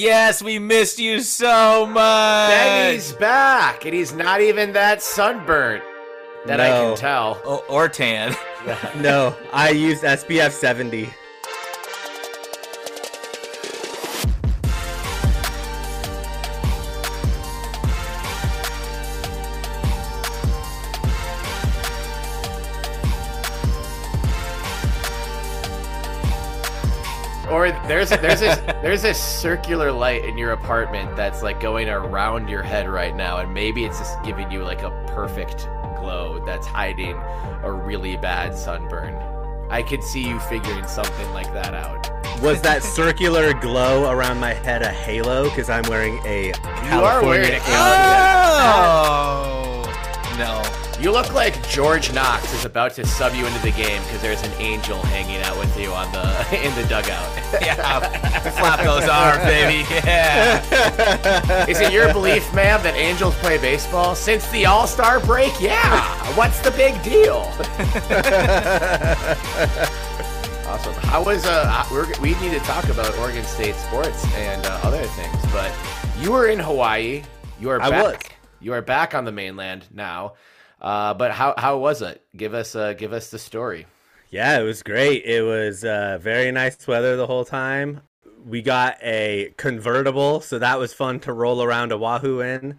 Yes, we missed you so much. Benny's back, and he's not even that sunburnt that I can tell. Or tan. No, I used SPF 70. Or there's this circular light in your apartment that's like going around your head right now, and maybe it's just giving you like a perfect glow that's hiding a really bad sunburn. I could see you figuring something like that out. Was that circular glow around my head a halo? Because I'm wearing a California. You are wearing a halo. Oh no! You look like George Knox is about to sub you into the game because there's an angel hanging out with you on in the dugout. Yeah, flap those arms, baby. Yeah. Is it your belief, ma'am, that angels play baseball since the All-Star break? Yeah. What's the big deal? Awesome. How was we need to talk about Oregon State sports and other things, but you were in Hawaii. You are back. You are back on the mainland now. But how was it? Give us the story. Yeah, it was great. It was very nice weather the whole time. We got a convertible, so that was fun to roll around Oahu in.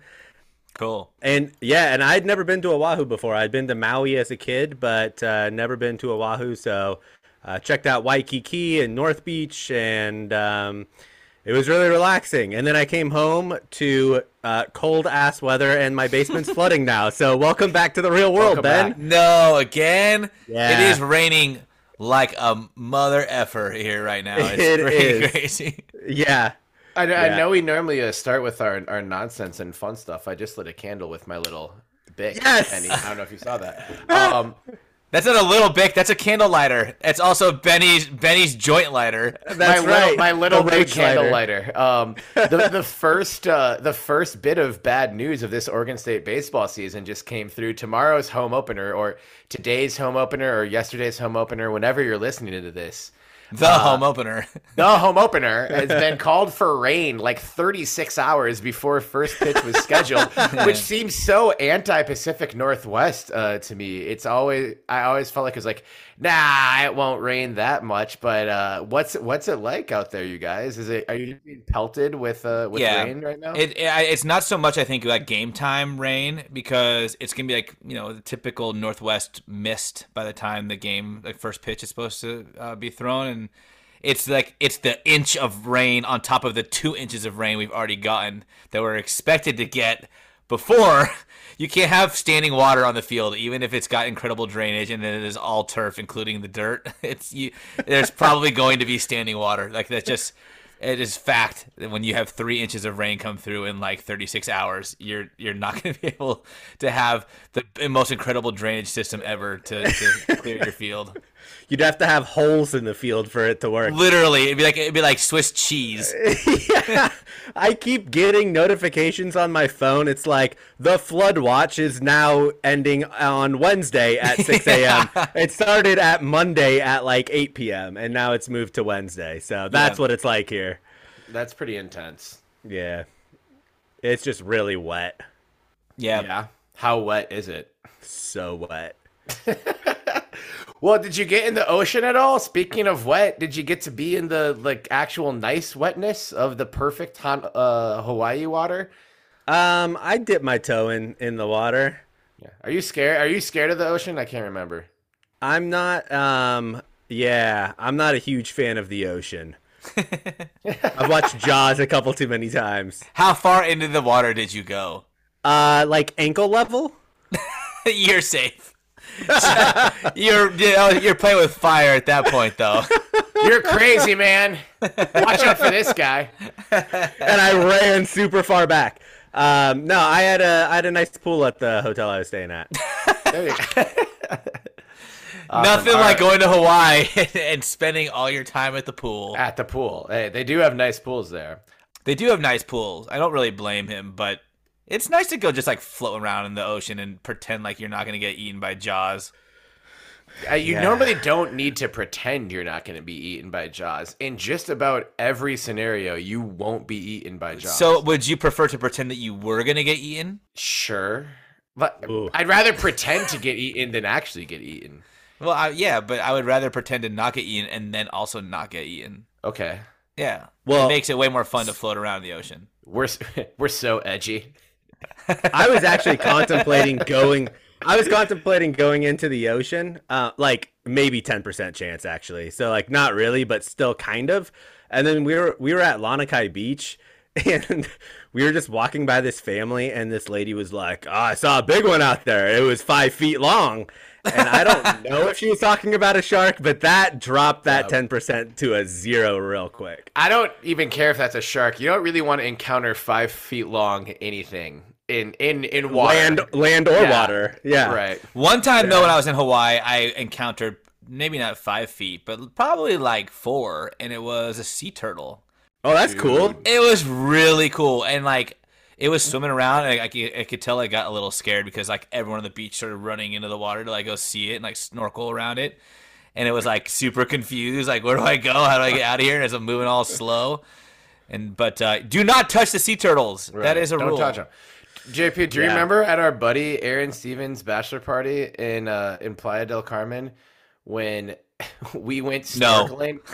Cool. And yeah, and I'd never been to Oahu before. I'd been to Maui as a kid, but never been to Oahu. So checked out Waikiki and North Beach, and it was really relaxing. And then I came home to cold-ass weather, and my basement's flooding now. So welcome back to the real world, Ben. Back. No, again? Yeah. It is raining like a mother effer here right now. It's pretty crazy. Yeah. I know we normally start with our nonsense and fun stuff. I just lit a candle with my little Bic. Yes. And I don't know if you saw that. That's not a little Bic. That's a candle lighter. It's also Benny's joint lighter. That's right. My little Bic candle lighter. The first bit of bad news of this Oregon State baseball season just came through. Tomorrow's home opener, or today's home opener, or yesterday's home opener, whenever you're listening to this. The home opener has been called for rain like 36 hours before first pitch was scheduled, which seems so anti-Pacific Northwest to me. I always felt like it was like, nah, it won't rain that much. But what's it like out there, you guys? Are you being pelted with rain right now? It's not so much, I think, like game time rain, because it's gonna be like, you know, the typical Northwest mist by the time the game, like first pitch, is supposed to be thrown. And it's like it's the inch of rain on top of the 2 inches of rain we've already gotten that we're expected to get before. You can't have standing water on the field, even if it's got incredible drainage and it is all turf, including the dirt. There's probably going to be standing water. Like it is fact that when you have 3 inches of rain come through in like 36 hours, you're not going to be able to have the most incredible drainage system ever to clear your field. You'd have to have holes in the field for it to work. Literally, it'd be like Swiss cheese. Yeah. I keep getting notifications on my phone. It's like the flood watch is now ending on Wednesday at 6 a.m. It started at Monday at like 8 p.m. and now it's moved to Wednesday. So that's what it's like here. That's pretty intense. Yeah. It's just really wet. Yeah. Yeah. How wet is it? So wet. Well, did you get in the ocean at all? Speaking of wet, did you get to be in the like actual nice wetness of the perfect Hawaii water? I dipped my toe in the water. Yeah. Are you scared? Are you scared of the ocean? I can't remember. I'm not. I'm not a huge fan of the ocean. I've watched Jaws a couple too many times. How far into the water did you go? Like ankle level. You're safe. You're playing with fire at that point, though. You're crazy, man. Watch out for this guy. And I ran super far back. No, I had a nice pool at the hotel I was staying at. There you go. Nothing like going to Hawaii and spending all your time at the pool. At the pool. Hey, they do have nice pools there. They do have nice pools. I don't really blame him, but it's nice to go just like float around in the ocean and pretend like you're not going to get eaten by Jaws. You normally don't need to pretend you're not going to be eaten by Jaws. In just about every scenario, you won't be eaten by Jaws. So would you prefer to pretend that you were going to get eaten? Sure. But I'd rather pretend to get eaten than actually get eaten. Well, but I would rather pretend to not get eaten and then also not get eaten. Okay. Yeah. Well, it makes it way more fun to float around in the ocean. We're so edgy. I was actually contemplating going into the ocean, like maybe 10% chance actually. So like not really, but still kind of. And then we were at Lanikai Beach, and we were just walking by this family, and this lady was like, "Oh, I saw a big one out there. It was 5 feet long." And I don't know if she was talking about a shark, but that dropped that 10% to a zero real quick. I don't even care if that's a shark. You don't really want to encounter 5 feet long anything in water. Land or water. Yeah. Right. One time, though, when I was in Hawaii, I encountered maybe not 5 feet, but probably like 4. And it was a sea turtle. Oh, that's cool. It was really cool. And like, it was swimming around, and I could tell I got a little scared because like everyone on the beach started running into the water to like go see it and like snorkel around it, and it was like super confused, like where do I go? How do I get out of here? And as I'm moving all slow, but do not touch the sea turtles. Right. That is a rule. Don't touch them. JP, do you remember at our buddy Aaron Stevens' bachelor party in Playa del Carmen when we went snorkeling? No.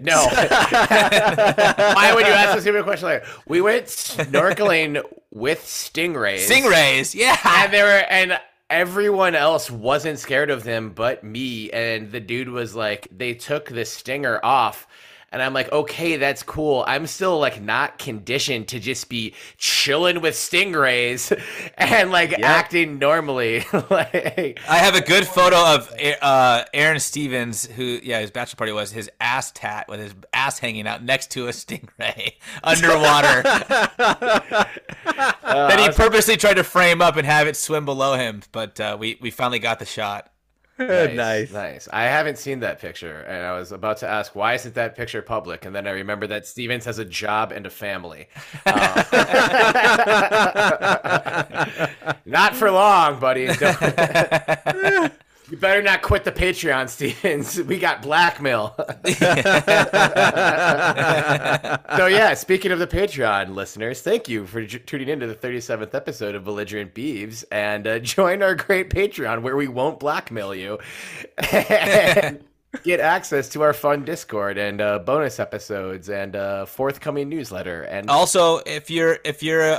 No. Why would you ask a stupid question like that? We went snorkeling with stingrays. Stingrays, yeah. And everyone else wasn't scared of them but me. And the dude was like, they took the stinger off. And I'm like, okay, that's cool. I'm still like not conditioned to just be chilling with stingrays and like acting normally. Like, I have a good photo of Aaron Stevens, who his bachelor party was, his ass tat with his ass hanging out next to a stingray underwater that he purposely tried to frame up and have it swim below him. But we finally got the shot. Nice. I haven't seen that picture, and I was about to ask, why isn't that picture public? And then I remember that Stevens has a job and a family. Not for long, buddy. You better not quit the Patreon, Stevens. We got blackmail. So, speaking of the Patreon listeners, thank you for tuning in to the 37th episode of Belligerent Beavs, and join our great Patreon where we won't blackmail you. And get access to our fun Discord and bonus episodes and forthcoming newsletter. And also, if you're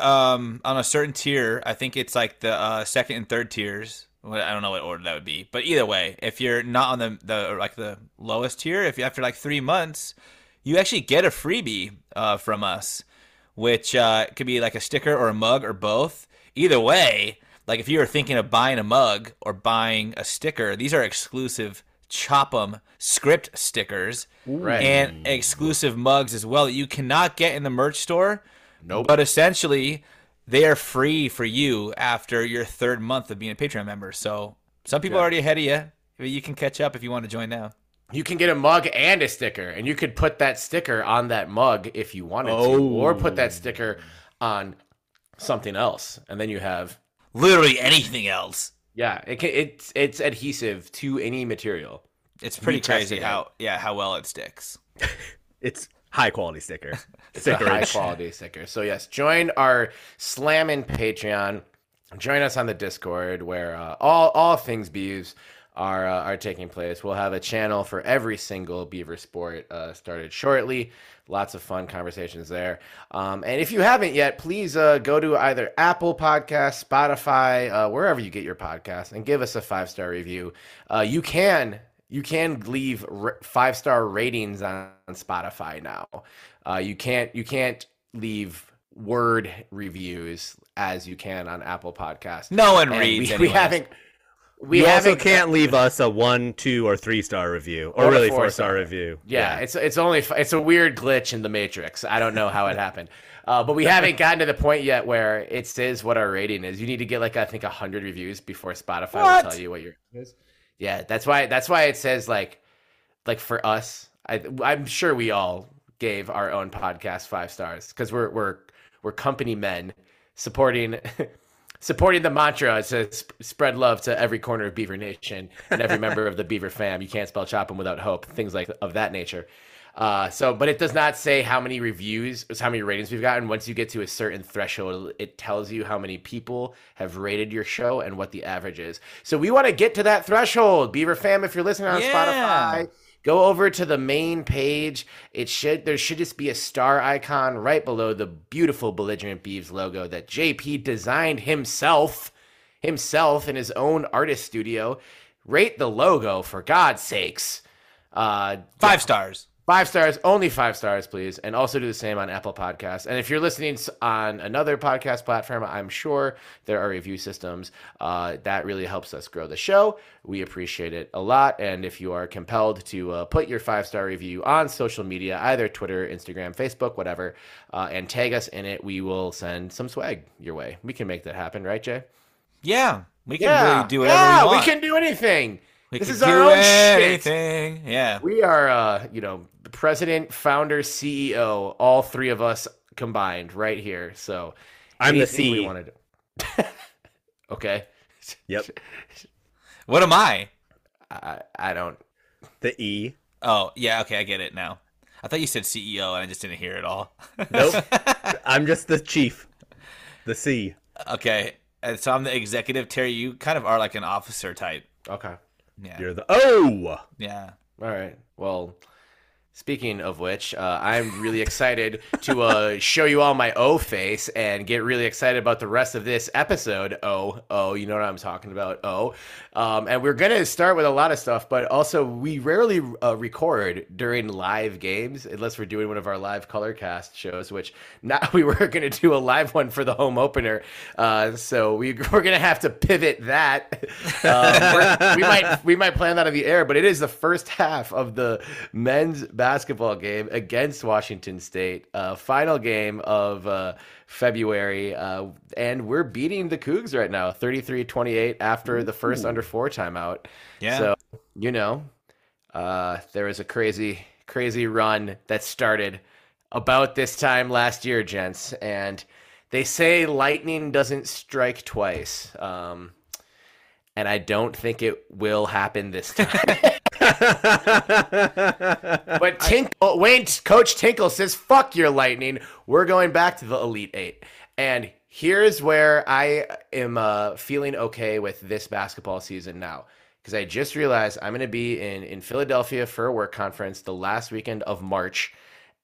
on a certain tier, I think it's like the second and third tiers. I don't know what order that would be, but either way, if you're not on the lowest tier, if you after like 3 months, you actually get a freebie from us, which could be like a sticker or a mug or both. Either way, like if you were thinking of buying a mug or buying a sticker, these are exclusive Chop'Em script stickers and exclusive mugs as well that you cannot get in the merch store. Nope. But essentially, they are free for you after your 3rd month of being a Patreon member. So some people are already ahead of you. You can catch up if you want to join now. You can get a mug and a sticker, and you could put that sticker on that mug if you wanted to, or put that sticker on something else, and then you have literally anything else. Yeah, it's adhesive to any material. It's pretty crazy how well it sticks. It's high quality sticker. High quality sticker. So yes, join our slammin' Patreon. Join us on the Discord where all things Beavs are taking place. We'll have a channel for every single Beaver sport started shortly. Lots of fun conversations there. And if you haven't yet, please go to either Apple Podcasts, Spotify, wherever you get your podcasts, and give us a 5-star review. You can leave 5-star ratings on Spotify now. You can't leave word reviews as you can on Apple Podcasts. No one reads. We also can't leave us a 1, 2, or 3-star review, or really 4-star review. Yeah, it's a weird glitch in the Matrix. I don't know how it happened. But we haven't gotten to the point yet where it says what our rating is. You need to get 100 reviews before Spotify will tell you what your rating is. Yeah, that's why it says like for us, I'm sure we all gave our own podcast 5 stars because we're company men supporting supporting the mantra to spread love to every corner of Beaver Nation and every member of the Beaver fam. You can't spell Chop'Em without hope, things like of that nature. But it does not say how many reviews, how many ratings we've gotten. Once you get to a certain threshold, it tells you how many people have rated your show and what the average is. So we want to get to that threshold. Beaver fam, if you're listening on Spotify, go over to the main page. There should just be a star icon right below the beautiful Belligerent Beavs logo that JP designed himself in his own artist studio. Rate the logo, for God's sakes. 5 stars. 5 stars, only 5 stars, please. And also do the same on Apple Podcasts. And if you're listening on another podcast platform, I'm sure there are review systems. That really helps us grow the show. We appreciate it a lot. And if you are compelled to put your 5-star review on social media, either Twitter, Instagram, Facebook, whatever, and tag us in it, we will send some swag your way. We can make that happen, right, Jay? Yeah, we can really do whatever we want. We can do anything. This is our own shit. Yeah. We are, the president, founder, CEO, all three of us combined right here. So I'm the CEO. Okay. Yep. What am I? I don't. The E. Oh, yeah. Okay. I get it now. I thought you said CEO and I just didn't hear it all. Nope. I'm just the chief. The C. Okay. And so I'm the executive. Terry, you kind of are like an officer type. Okay. Yeah. You're the O. Yeah. All right. Well, speaking of which, I'm really excited to show you all my O face and get really excited about the rest of this episode. Oh, you know what I'm talking about. Oh, and we're going to start with a lot of stuff, but also we rarely record during live games unless we're doing one of our live color cast shows, we were going to do a live one for the home opener. So we're going to have to pivot that. We might plan that on the air, but it is the first half of the men's basketball game against Washington State, final game of February, and we're beating the Cougs right now, 33-28 after the first under four timeout. Yeah. So there was a crazy run that started about this time last year, gents, and they say lightning doesn't strike twice, and I don't think it will happen this time. But Coach Tinkle says, fuck your lightning. We're going back to the Elite Eight. And here's where I am feeling okay with this basketball season now, because I just realized I'm going to be in Philadelphia for a work conference the last weekend of March.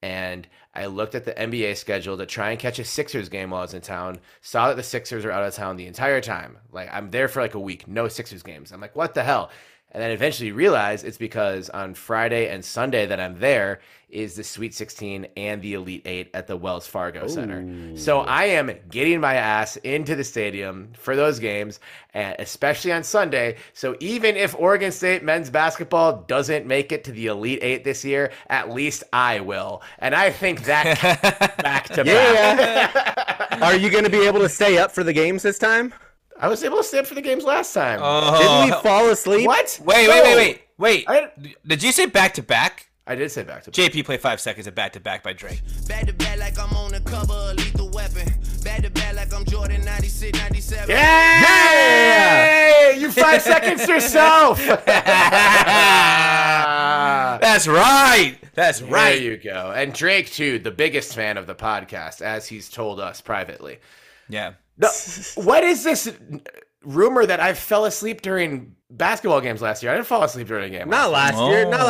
And I looked at the NBA schedule to try and catch a Sixers game while I was in town, saw that the Sixers are out of town the entire time. Like, I'm there for like a week, no Sixers games. I'm like, what the hell? And then eventually realize it's because on Friday and Sunday that I'm there is the Sweet 16 and the Elite Eight at the Wells Fargo Center. So I am getting my ass into the stadium for those games, and especially on Sunday. So even if Oregon State men's basketball doesn't make it to the Elite Eight this year, at least I will. And I think that back to back. Are you going to be able to stay up for the games this time? I was able to stay up for the games last time. Oh. Didn't we fall asleep? What? Wait. Did you say back-to-back? I did say back-to-back. JP played 5 seconds of back-to-back by Drake. Back-to-back like I'm on the cover of Lethal Weapon. Back-to-back like I'm Jordan 96, 97. Yeah! You 5 seconds yourself! That's right! That's right! There you go. And Drake, too, the biggest fan of the podcast, as he's told us privately. Yeah. No, what is this rumor that I fell asleep during basketball games last year? I didn't fall asleep during a game. Not last year. No.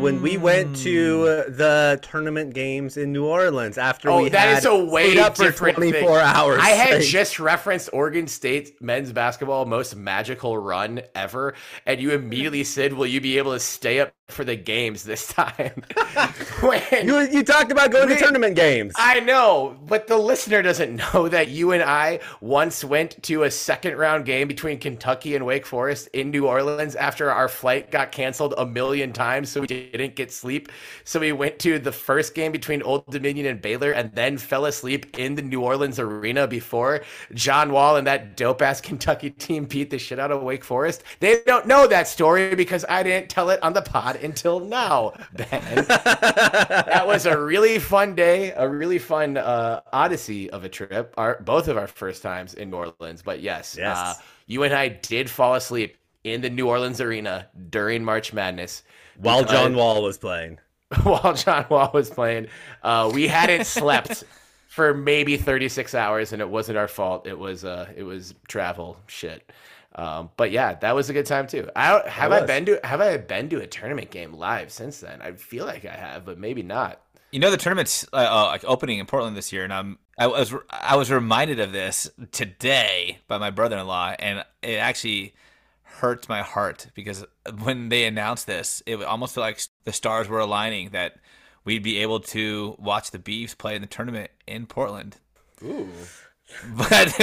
When we went to the tournament games in New Orleans after we that had is a way up for 24 thing. Hours. I had just referenced Oregon State's men's basketball most magical run ever, and you immediately said, will you be able to stay up for the games this time? You talked about going to tournament games. I know, but the listener doesn't know that you and I once went to a second round game between Kentucky and in Wake Forest in New Orleans after our flight got canceled a million times, so we didn't get sleep. So we went to the first game between Old Dominion and Baylor and then fell asleep in the New Orleans arena before John Wall and that dope-ass Kentucky team beat the shit out of Wake Forest. They don't know that story because I didn't tell it on the pod until now, Ben. That was a really fun day, a really fun odyssey of a trip, both of our first times in New Orleans. But yes. You and I did fall asleep in the New Orleans arena during March Madness. While John Wall was playing. We hadn't slept for maybe 36 hours, and it wasn't our fault. It was travel shit. But yeah, that was a good time too. Have I been to a tournament game live since then? I feel like I have, but maybe not. You know, the tournament's opening in Portland this year, and I was reminded of this today by my brother-in-law, and it actually hurt my heart because when they announced this, it almost felt like the stars were aligning that we'd be able to watch the Beavs play in the tournament in Portland. Ooh. But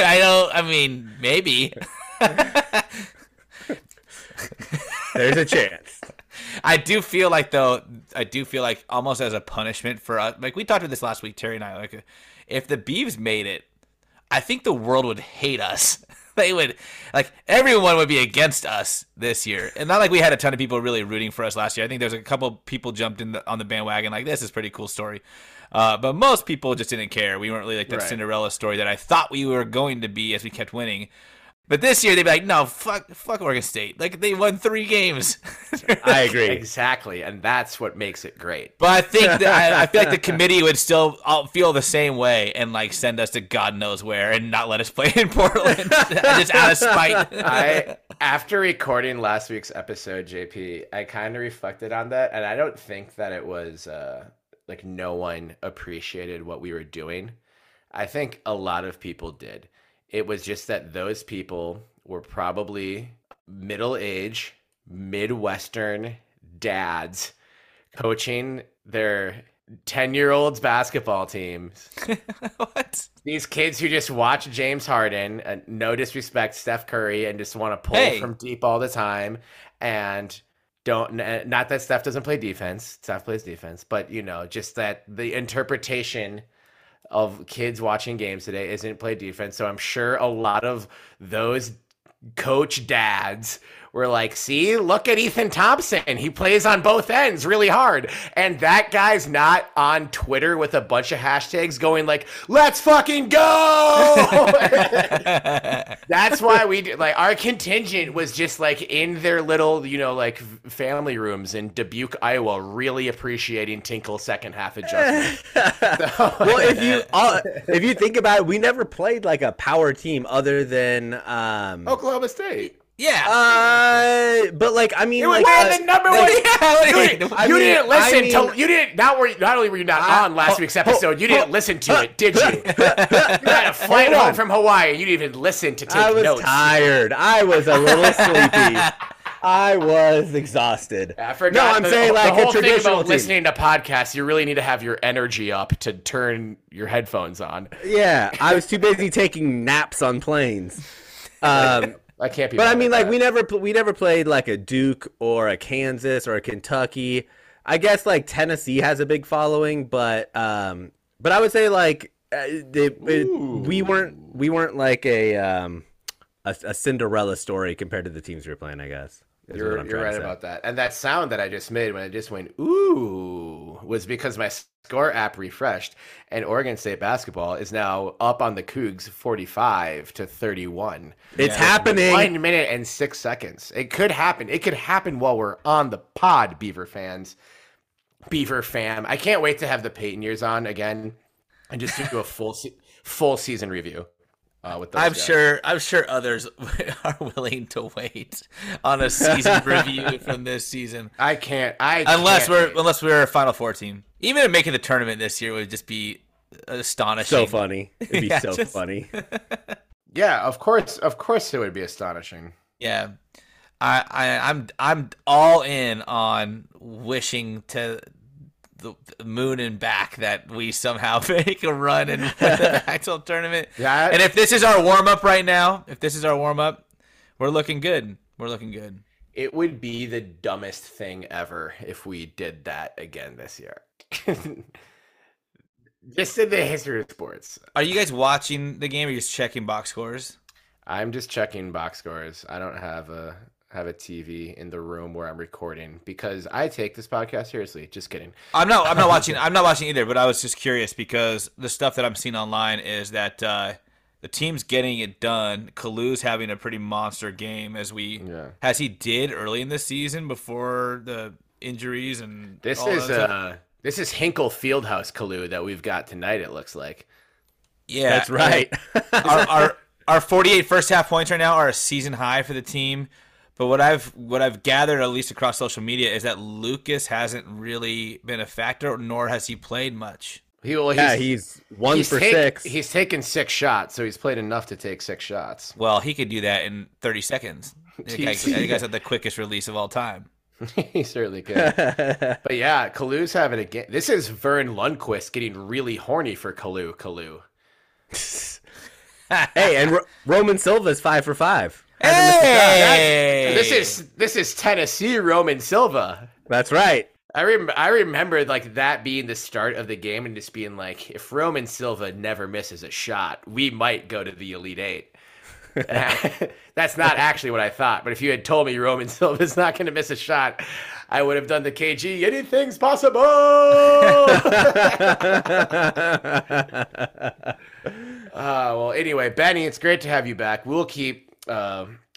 maybe. There's a chance. I do feel like almost as a punishment for us, like we talked about this last week, Terry and I, like if the Beavs made it, I think the world would hate us. They would, like everyone would be against us this year. And not like we had a ton of people really rooting for us last year. I think there's a couple people jumped on the bandwagon like this is a pretty cool story. But most people just didn't care. We weren't really like that Cinderella story that I thought we were going to be as we kept winning. But this year, they'd be like, no, fuck Oregon State. Like, they won 3 games. I agree. Exactly, and that's what makes it great. But I think that I feel like the committee would still feel the same way and, like, send us to God knows where and not let us play in Portland. Just out of spite. After recording last week's episode, JP, I kind of reflected on that, and I don't think that it was, like, no one appreciated what we were doing. I think a lot of people did. It was just that those people were probably middle-aged, Midwestern dads coaching their 10-year-olds basketball teams. What? These kids who just watch James Harden, and no disrespect, Steph Curry, and just want to pull from deep all the time. And not that Steph doesn't play defense. Steph plays defense. But, just that the interpretation of kids watching games today isn't play defense. So I'm sure a lot of those coach dads were like, see, look at Ethan Thompson. He plays on both ends really hard. And that guy's not on Twitter with a bunch of hashtags going like, let's fucking go. That's why we did, like, our contingent was just like in their little, like family rooms in Dubuque, Iowa, really appreciating Tinkle second half adjustment. Well, if you think about it, we never played like a power team other than Oklahoma State. Yeah, but like I mean, like the number one. You didn't listen to. You didn't. Not only were you not on last week's episode, you didn't listen to it, did you? You had a flight home from Hawaii. You didn't even listen to take notes. I was tired. I was a little sleepy. I was exhausted. I forgot. No, I'm saying like the whole a traditional thing about team. Listening to podcasts, you really need to have your energy up to turn your headphones on. Yeah, I was too busy taking naps on planes. I can't be. But I mean, like we never played like a Duke or a Kansas or a Kentucky. I guess like Tennessee has a big following, but I would say like we weren't like a Cinderella story compared to the teams we were playing. I guess you're right about that. And that sound that I just made when I just went ooh was because my Score app refreshed, and Oregon State basketball is now up on the Cougs 45-31. It's happening. 1 minute and 6 seconds. It could happen. It could happen while we're on the pod, Beaver fans. Beaver fam. I can't wait to have the Peyton years on again and just do a full season review. With those guys. I'm sure others are willing to wait on a season review from this season. Unless we're a Final Four team. Even making the tournament this year would just be astonishing. So funny. It'd be funny. Yeah, of course it would be astonishing. Yeah. I'm all in on wishing to the moon and back that we somehow make a run and win the actual tournament. Yeah. And if this is our warm up right now, We're looking good. We're looking good. It would be the dumbest thing ever if we did that again this year. Just in the history of sports. Are you guys watching the game or just checking box scores? I'm just checking box scores. I don't have a TV in the room where I'm recording because I take this podcast seriously. Just kidding. I'm not watching. I'm not watching either. But I was just curious because the stuff that I'm seeing online is that the team's getting it done. Kalu's having a pretty monster game as he did early in the season before the injuries and this is Hinkle Fieldhouse Kalu that we've got tonight. It looks like. Yeah, that's right. Our 48 first half points right now are a season high for the team. But what I've gathered, at least across social media, is that Lucas hasn't really been a factor, nor has he played much. He's 1 for 6. He's taken 6 shots, so he's played enough to take 6 shots. Well, he could do that in 30 seconds. You guys had the quickest release of all time. He certainly could. But yeah, Kalu's having a game. This is Vern Lundquist getting really horny for Kalu. Hey, and Roman Silva is 5 for 5. Hey! This is Tennessee Roman Silva. That's right. I remember like that being the start of the game and just being like, if Roman Silva never misses a shot, we might go to the Elite Eight. That's not actually what I thought, but if you had told me Roman Silva's not going to miss a shot, I would have done the KG. Anything's possible. Well, anyway, Benny, it's great to have you back. We'll keep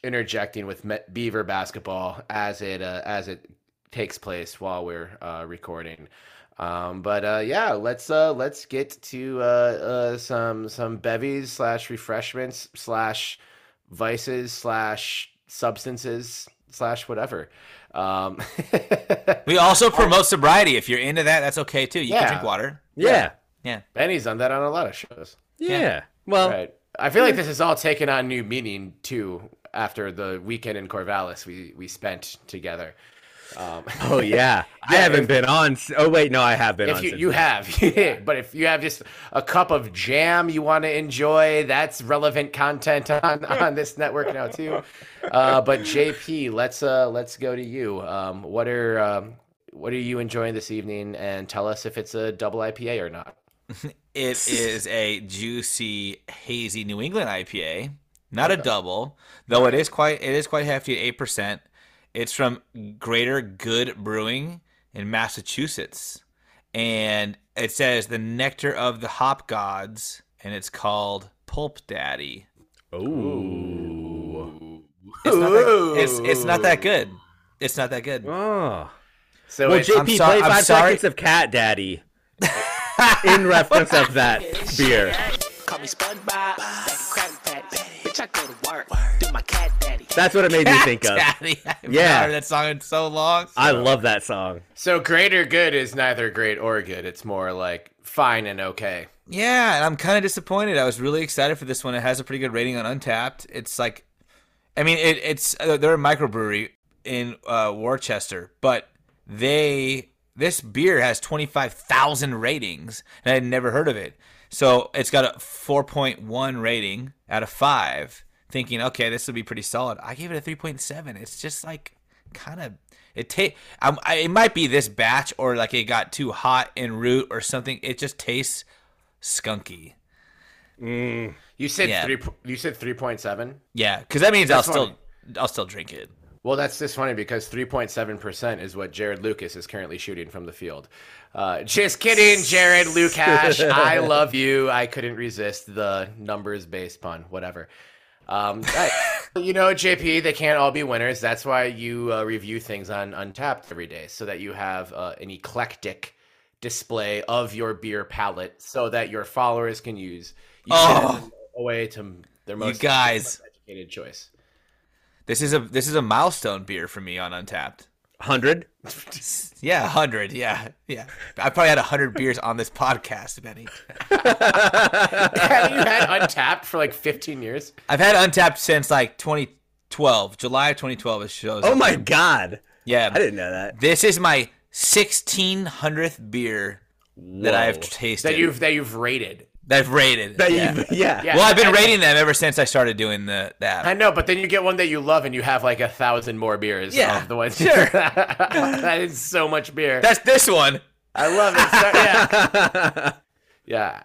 interjecting with Beaver basketball as it takes place while we're recording. Let's get to some bevies / refreshments / vices /. Substances / whatever. We also promote sobriety. If you're into that, that's okay too. You can drink water. Yeah. Benny's done that on a lot of shows. Yeah. Well, right. I feel like this is all taking on new meaning too after the weekend in Corvallis we spent together. Oh yeah. I haven't been on. Oh wait, no, I have been on. You have. But if you have just a cup of jam you want to enjoy, that's relevant content on this network now too. But JP, let's go to you. What are you enjoying this evening? And tell us if it's a double IPA or not. It is a juicy, hazy New England IPA. Not a double, though. It is quite hefty at 8%. It's from Greater Good Brewing in Massachusetts. And it says the nectar of the hop gods, and it's called Pulp Daddy. Ooh. It's not that good. It's not that good. Oh. So JP, play 5 seconds of Cat Daddy in reference of that beer. Call me SpongeBob. Bitch, I go to work. Do my cat daddy. That's what it made me think of. Daddy. I heard that song in so long. So. I love that song. So Greater Good is neither great or good. It's more like fine and okay. Yeah, and I'm kind of disappointed. I was really excited for this one. It has a pretty good rating on Untappd. It's like, I mean, they're a microbrewery in Worcester, but this beer has 25,000 ratings, and I had never heard of it. So it's got a 4.1 rating out of 5. Thinking, okay, this will be pretty solid. I gave it a 3.7. It's just like kind of it might be this batch or like it got too hot en route or something. It just tastes skunky. Mm. You said 3.7? Yeah, because that means I'll still drink it. Well, that's just funny because 3.7% is what Jared Lucas is currently shooting from the field. Just kidding, Jared Lucas. I love you. I couldn't resist the numbers-based pun. Whatever. You know, JP, they can't all be winners. That's why you review things on Untappd every day, so that you have an eclectic display of your beer palette, so that your followers can use a way to their most educated choice. This is a milestone beer for me on Untappd. 100? Yeah, 100. Yeah. I probably had 100 beers on this podcast, Benny. Have you had Untappd for like 15 years? I've had Untappd since like 2012. July of 2012 it shows. Oh my God. Yeah. I didn't know that. This is my 1,600th beer that I've tasted. That you've rated. That I've rated. Yeah. Well, I've been rating them ever since I started doing the app. I know, but then you get one that you love and you have like 1,000 more beers. Yeah, the ones. Sure. That is so much beer. That's this one. I love it. Yeah. Yeah.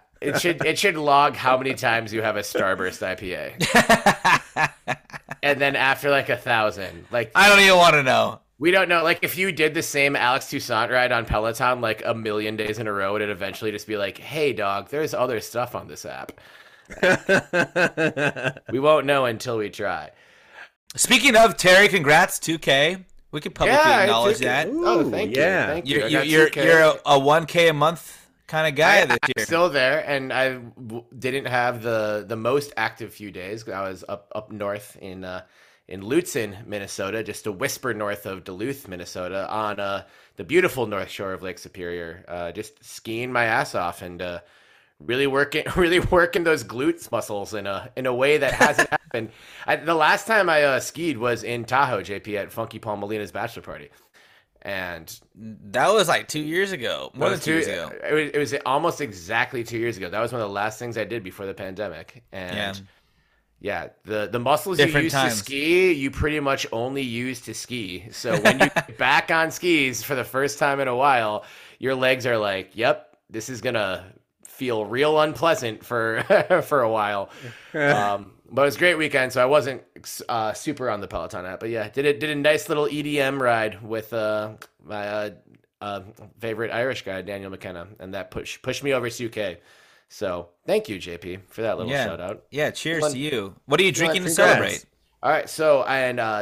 It should log how many times you have a Starburst IPA. And then after like 1,000, like I don't even want to know. We don't know. Like if you did the same Alex Toussaint ride on Peloton like a million days in a row, it'd eventually just be like, hey dog, there's other stuff on this app. We won't know until we try. Speaking of Terry, congrats 2K. We can publicly acknowledge that. Ooh, oh, thank you. You're a 1K a month kind of guy this year. I'm still there, and I didn't have the most active few days. I was up north in Lutzen, Minnesota, just a whisper north of Duluth, Minnesota, on the beautiful North Shore of Lake Superior. Just skiing my ass off and really working those glutes muscles in a way that hasn't happened. The last time I skied was in Tahoe, JP, at Funky Paul Molina's bachelor party. And that was like 2 years ago, more than 2 years ago. It was almost exactly 2 years ago. That was one of the last things I did before the pandemic. And yeah the muscles different you use times. To ski, you pretty much only use to ski. So when you get back on skis for the first time in a while, your legs are like, yep, this is going to feel real unpleasant for, for a while. But it was a great weekend, so I wasn't super on the Peloton app. But yeah, did a nice little EDM ride with my favorite Irish guy, Daniel McKenna, and that pushed me over 2K. So thank you, JP, for that little shout out. Yeah, cheers to you. What are you drinking to celebrate? All right, so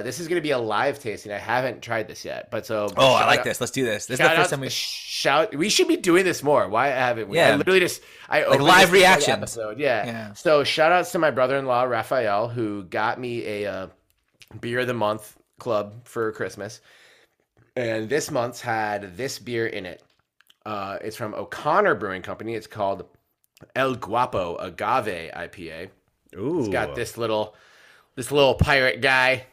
this is going to be a live tasting. I haven't tried this yet, but so. Oh, I like this. Let's do this. This is the first time we shout. We should be doing this more. Why haven't we? Yeah, I literally just like live reaction episode. Yeah. So shout outs to my brother-in-law Raphael, who got me a beer of the month club for Christmas, and this month's had this beer in it. It's from O'Connor Brewing Company. It's called El Guapo Agave IPA. Ooh, it's got this little. This little pirate guy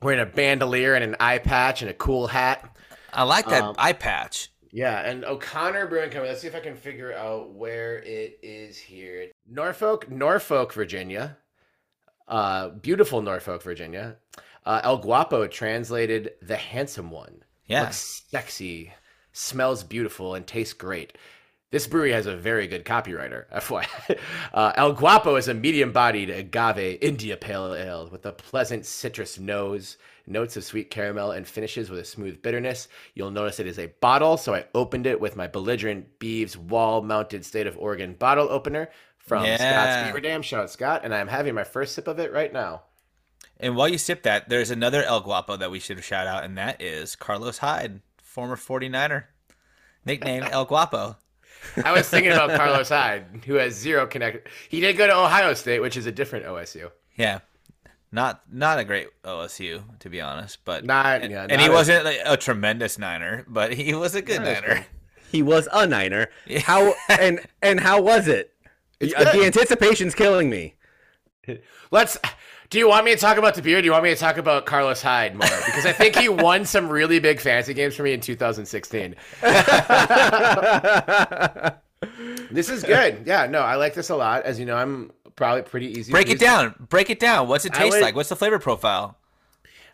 wearing a bandolier and an eye patch and a cool hat. I like that eye patch. Yeah, and O'Connor Brewing Company. Let's see if I can figure out where it is here. Norfolk, Virginia. Beautiful Norfolk, Virginia. El Guapo translated the handsome one. Yeah. Looks sexy, smells beautiful, and tastes great. This brewery has a very good copywriter, FYI. El Guapo is a medium-bodied agave India pale ale with a pleasant citrus nose, notes of sweet caramel, and finishes with a smooth bitterness. You'll notice it is a bottle, so I opened it with my Belligerent Beavs wall-mounted State of Oregon bottle opener from Scott's Beaver Dam. Shout out, Scott. And I'm having my first sip of it right now. And while you sip that, there's another El Guapo that we should shout out, and that is Carlos Hyde, former 49er, nicknamed El Guapo. I was thinking about Carlos Hyde, who has zero connect. He did go to Ohio State, which is a different OSU. Yeah, not a great OSU to be honest, but and he wasn't like a tremendous Niner, but he was a good Niner. He was a Niner. How and how was it? The anticipation's killing me. Do you want me to talk about the beer? Or do you want me to talk about Carlos Hyde more? Because I think he won some really big fantasy games for me in 2016. This is good. Yeah, no, I like this a lot. As you know, I'm probably pretty easy. Break it down. What's it taste like? What's the flavor profile?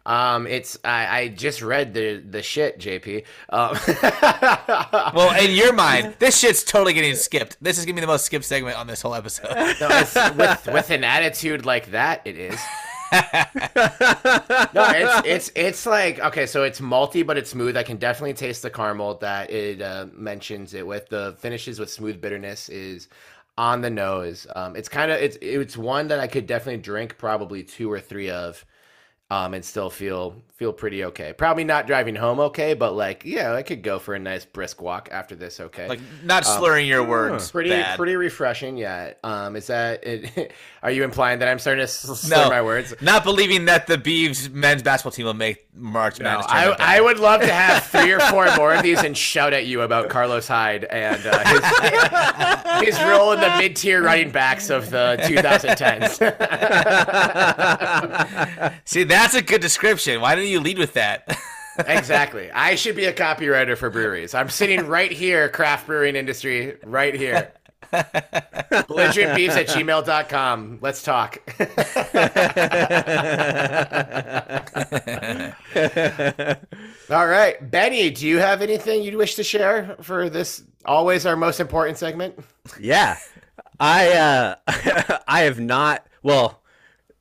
It's I just read the shit, JP. Well, in your mind, this shit's totally getting skipped. This is gonna be the most skipped segment on this whole episode. No, it's, with an attitude like that, it is. No, it's like okay, so it's malty, but it's smooth. I can definitely taste the caramel that it mentions it with. The finishes with smooth bitterness is on the nose. It's kind of it's one that I could definitely drink probably two or three of. And still feel pretty okay. Probably not driving home okay, but like yeah, I could go for a nice brisk walk after this. Okay, like not slurring your words. Pretty refreshing. Yeah. Is that? Are you implying that I'm starting to slur my words? Not believing that the Beavs men's basketball team will make March Madness. I would love to have three or four more of these and shout at you about Carlos Hyde and his role in the mid-tier running backs of the 2010s. See that. That's a good description. Why don't you lead with that? Exactly. I should be a copywriter for breweries. I'm sitting right here, craft brewing industry, right here. belligerentbeavs@gmail.com. Let's talk. All right, Benny, do you have anything you'd wish to share for this always our most important segment? Yeah, I have not. Well,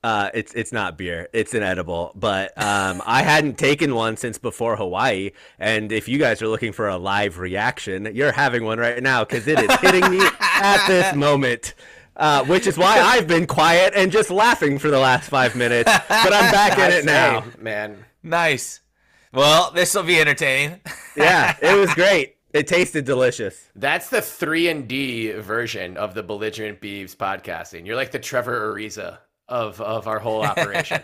it's not beer. It's an edible, but I hadn't taken one since before Hawaii. And if you guys are looking for a live reaction, you're having one right now because it is hitting me at this moment. Which is why I've been quiet and just laughing for the last 5 minutes. But I'm back at it now, man. Nice. Well, this will be entertaining. Yeah, it was great. It tasted delicious. That's the 3&D version of the Belligerent Beavs podcasting. You're like the Trevor Ariza of our whole operation.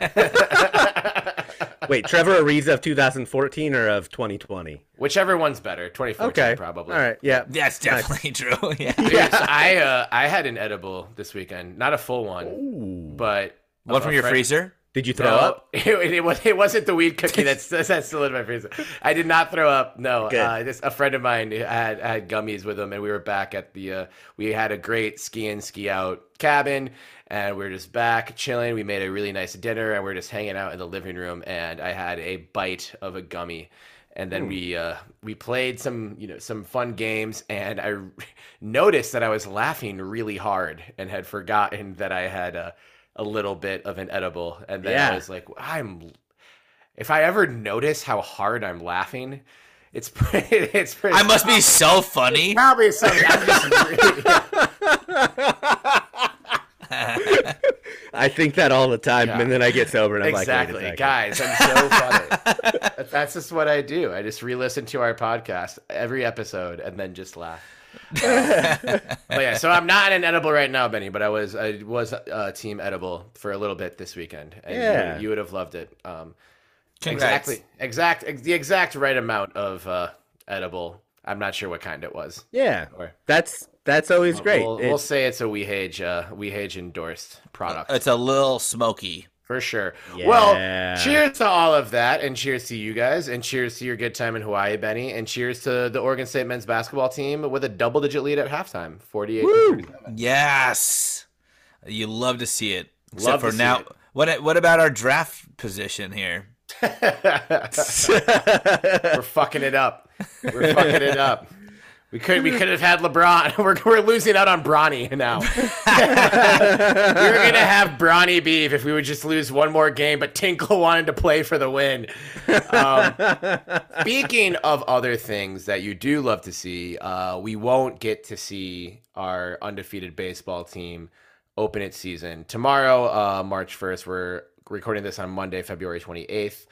Wait, Trevor Ariza of 2014 or of 2020? Whichever one's better. 2014, okay. Probably. All right, yeah. That's definitely true. Yeah. Yes, I had an edible this weekend. Not a full one, but... One from your freezer? Did you throw up? It wasn't the weed cookie that's still in my freezer. I did not throw up. No, a friend of mine had gummies with him, and we were back at the. We had a great ski in, ski out cabin, and we were just back chilling. We made a really nice dinner, and we were just hanging out in the living room. And I had a bite of a gummy, and then we played some fun games, and I noticed that I was laughing really hard and had forgotten that I had a little bit of an edible. And then I was like, if I ever notice how hard I'm laughing, it's pretty. I must be so funny. Probably so. I'm just I think that all the time. Yeah. And then I get sober and I'm like, guys, I'm so funny. That's just what I do. I just re-listen to our podcast every episode and then just laugh. So I'm not an edible right now, Benny, but I was team edible for a little bit this weekend, and you would have loved it. Congrats. The exact right amount of edible. I'm not sure what kind it was. Yeah, that's always great. We'll say it's a WeHage endorsed product. It's a little smoky. For sure. Yeah. Well, cheers to all of that, and cheers to you guys, and cheers to your good time in Hawaii, Benny, and cheers to the Oregon State men's basketball team with a double-digit lead at halftime, 48. Yes. You love to see it. Except for now. What about our draft position here? We're fucking it up. We're fucking it up. We could have had LeBron. We're losing out on Bronny now. We were gonna have Bronny beef if we would just lose one more game. But Tinkle wanted to play for the win. Speaking of other things that you do love to see, we won't get to see our undefeated baseball team open its season tomorrow, March 1st. We're recording this on Monday, February 28th.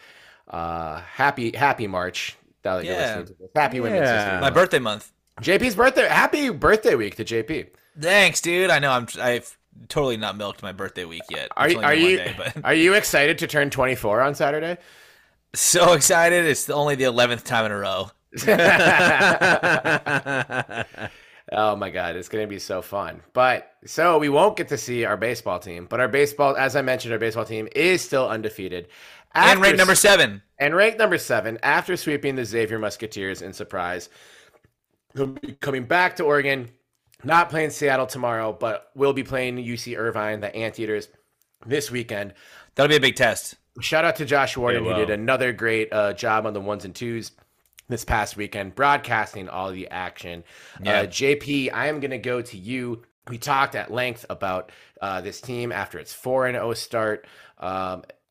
Happy March. That you're listening to this. Happy women's history. My birthday month. JP's birthday. Happy birthday week to JP. Thanks, dude. I know I've totally not milked my birthday week yet. Are you excited to turn 24 on Saturday? So excited. It's only the 11th time in a row. Oh my God, it's going to be so fun. But so we won't get to see our baseball team, but as I mentioned, our baseball team is still undefeated. And ranked number 7. And ranked number 7 after sweeping the Xavier Musketeers in surprise. He'll be coming back to Oregon, not playing Seattle tomorrow, but will be playing UC Irvine, the Anteaters, this weekend. That'll be a big test. Shout out to Josh Warden, who did another great job on the 1s and 2s this past weekend, broadcasting all the action. Yeah. JP, I am going to go to you. We talked at length about this team after its 4-0 start,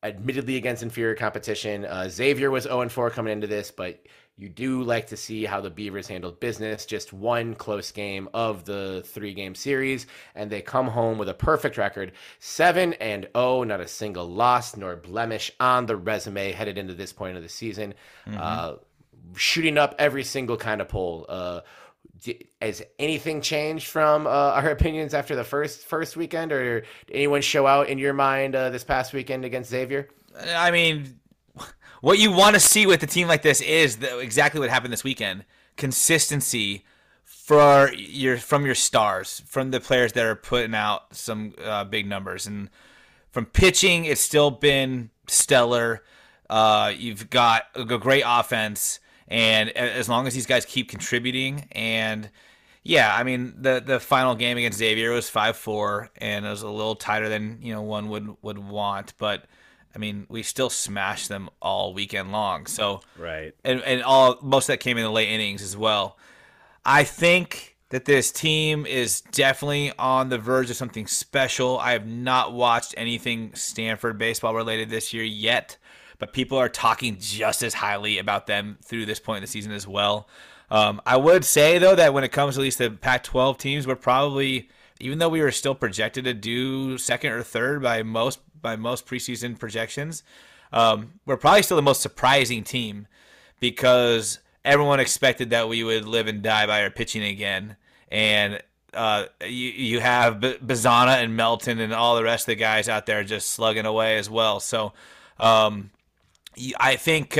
admittedly against inferior competition. Xavier was 0-4 coming into this, but you do like to see how the Beavers handled business. Just one close game of the 3-game series, and they come home with a perfect record, 7-0, not a single loss nor blemish on the resume headed into this point of the season. Mm-hmm. Shooting up every single kind of poll. Has anything changed from our opinions after the first weekend, or did anyone show out in your mind this past weekend against Xavier? I mean, what you want to see with a team like this is exactly what happened this weekend. Consistency from your stars, from the players that are putting out some big numbers. And from pitching, it's still been stellar. You've got a great offense, and as long as these guys keep contributing and Yeah, I mean, the final game against Xavier was 5-4, and it was a little tighter than, you know, one would want. But, I mean, we still smashed them all weekend long. So right, and most of that came in the late innings as well. I think that this team is definitely on the verge of something special. I have not watched anything Stanford baseball related this year yet, but people are talking just as highly about them through this point in the season as well. I would say, though, that when it comes to at least the Pac-12 teams, we're probably, even though we were still projected to do second or third by most preseason projections, we're probably still the most surprising team, because everyone expected that we would live and die by our pitching again. And you have Bazana and Melton and all the rest of the guys out there just slugging away as well. So I think,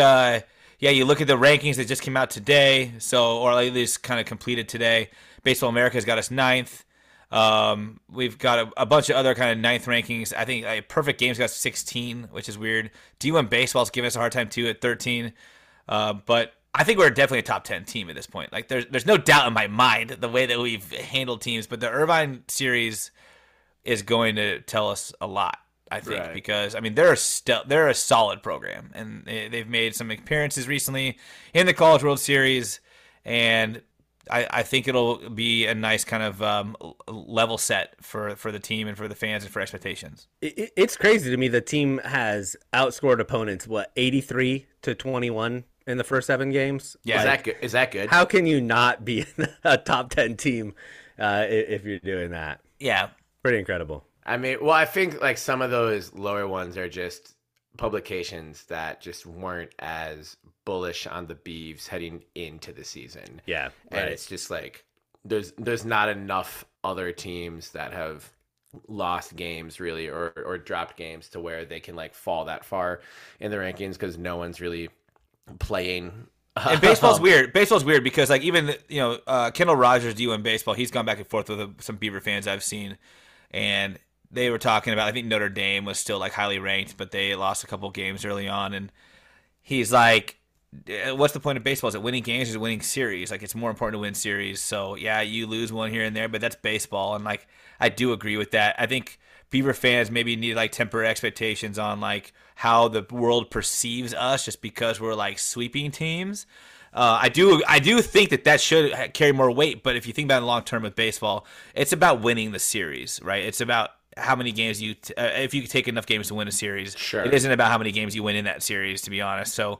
you look at the rankings that just came out today, or at least kind of completed today. Baseball America's got us 9th. We've got a bunch of other kind of 9th rankings. I think Perfect Game's got 16, which is weird. D1 Baseball's giving us a hard time too at 13. But I think we're definitely a top 10 team at this point. Like, there's no doubt in my mind the way that we've handled teams, but the Irvine series is going to tell us a lot, I think, right, because, I mean, they're a solid program, and they've made some appearances recently in the College World Series, and I think it'll be a nice kind of level set for the team and for the fans and for expectations. It's crazy to me. The team has outscored opponents, 83-21 in the first 7 games? Yeah, like, is that good? How can you not be a top 10 team if you're doing that? Yeah. Pretty incredible. I mean, well, I think like some of those lower ones are just publications that just weren't as bullish on the Beavs heading into the season. Yeah. Right. And it's just like there's not enough other teams that have lost games really or dropped games to where they can like fall that far in the rankings, because no one's really playing. And baseball's weird. Baseball's weird because like even, you know, Kendall Rogers, D1 Baseball, he's gone back and forth with some Beaver fans I've seen, and they were talking about, I think Notre Dame was still like highly ranked, but they lost a couple games early on. And he's like, what's the point of baseball? Is it winning games or is it winning series? Like, it's more important to win series. So yeah, you lose one here and there, but that's baseball. And like, I do agree with that. I think Beaver fans maybe need like temper expectations on like how the world perceives us just because we're like sweeping teams. I do think that should carry more weight, but if you think about it long term with baseball, it's about winning the series, right? It's about how many games you if you take enough games to win a series. Sure. It isn't about how many games you win in that series, to be honest. So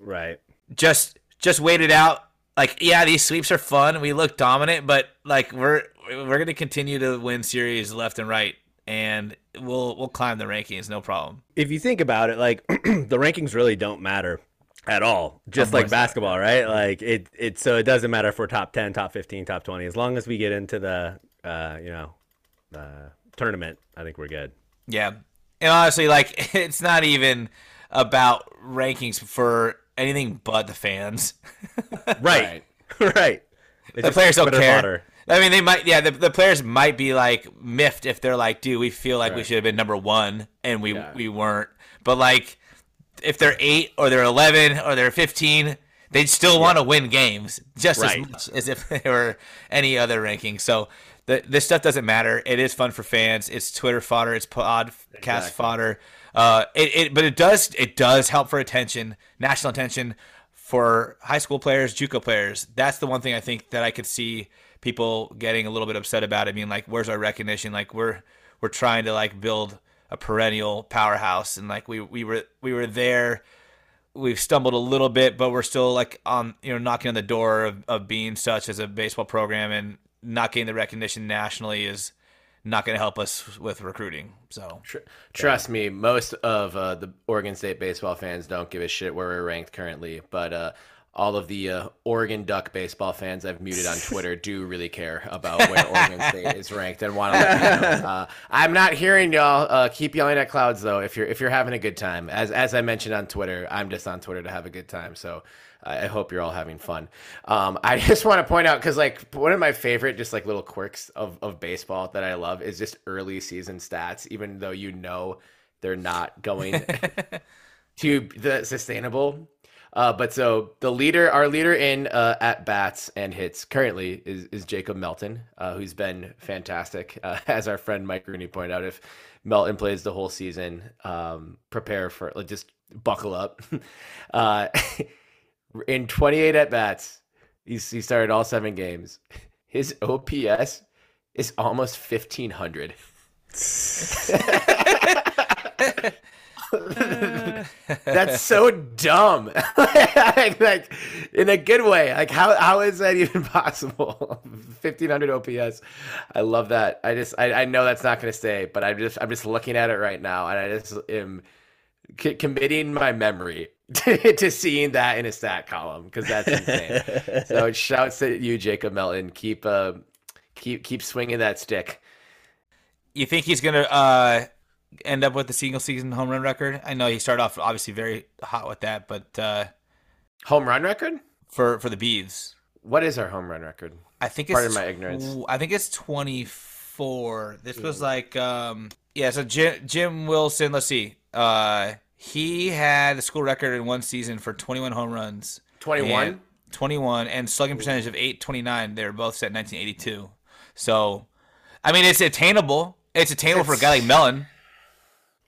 right. Just wait it out. Like, yeah, these sweeps are fun. We look dominant, but like we're going to continue to win series left and right, and we'll climb the rankings, no problem. If you think about it, like the rankings really don't matter at all, just like basketball, right? Like it so it doesn't matter if we're top 10, top 15, top 20. As long as we get into the the tournament, I think we're good. Yeah. And honestly, like it's not even about rankings for anything but the fans. Right. Right. The players don't care. Water. I mean, they might, yeah, the players might be like miffed if they're like, dude, we feel like we should have been number 1 and we weren't. But like if they're 8 or they're 11 or they're 15, they'd still want to win games just as much as if they were any other ranking. So this stuff doesn't matter. It is fun for fans. It's Twitter fodder. It's podcast fodder. But it does help for attention, national attention for high school players, JUCO players. That's the one thing I think that I could see people getting a little bit upset about. I mean, like, where's our recognition? Like, we're trying to like build a perennial powerhouse, and like we were there. We've stumbled a little bit, but we're still like on, you know, knocking on the door of being such as a baseball program, and not getting the recognition nationally is not going to help us with recruiting. So trust me, most of the Oregon State baseball fans don't give a shit where we're ranked currently, but all of the Oregon Duck baseball fans I've muted on Twitter do really care about where Oregon State is ranked and want to let me know. I'm not hearing y'all. Keep yelling at clouds though. If you're having a good time, as I mentioned on Twitter, I'm just on Twitter to have a good time. So I hope you're all having fun. I just want to point out, because like one of my favorite just like little quirks of baseball that I love is just early season stats, even though you know they're not going to the sustainable. But so the leader, our leader in at bats and hits currently is Jacob Melton, who's been fantastic. As our friend Mike Rooney pointed out, if Melton plays the whole season, prepare for it. Just buckle up. In 28 at bats, he started all 7 games. His OPS is almost 1,500. That's so dumb. like in a good way. Like how is that even possible? 1,500 OPS. I love that. I know that's not going to stay, but I'm just looking at it right now, and I just am committing my memory to seeing that in a stat column, because that's insane. So shouts at you, Jacob Melton. Keep swinging that stick. You think he's gonna end up with the single season home run record? I know he started off obviously very hot with that, but home run record for the Beavs. What is our home run record? I think it's pardon my ignorance. I think it's 24. This was like So Jim Wilson. Let's see. He had a school record in one season for 21 home runs. 21 and slugging percentage of .829. They were both set in 1982. So, I mean, it's attainable. It's attainable for a guy like Melton.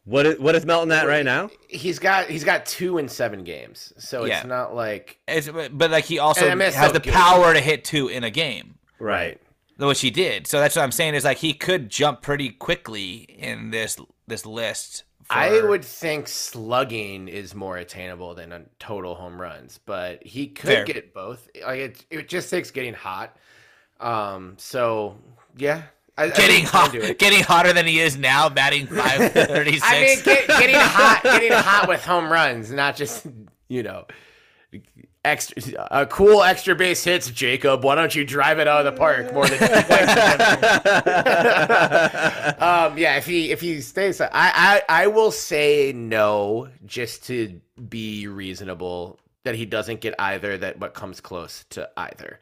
What is Melton at right now? He's got 2 in 7 games, so yeah. It's not like it's, but like he also has the power to hit 2 in a game, right? Which he did. So that's what I'm saying is like he could jump pretty quickly in this list. I would think slugging is more attainable than a total home runs, but he could Fair. Get both. Like it just takes getting hot. So yeah. Getting hotter than he is now, batting .536. I mean, getting hot with home runs, not just extra base hits. Jacob, why don't you drive it out of the park more than twice? If he stays, I will say no, just to be reasonable, that he doesn't get either, that what comes close to either.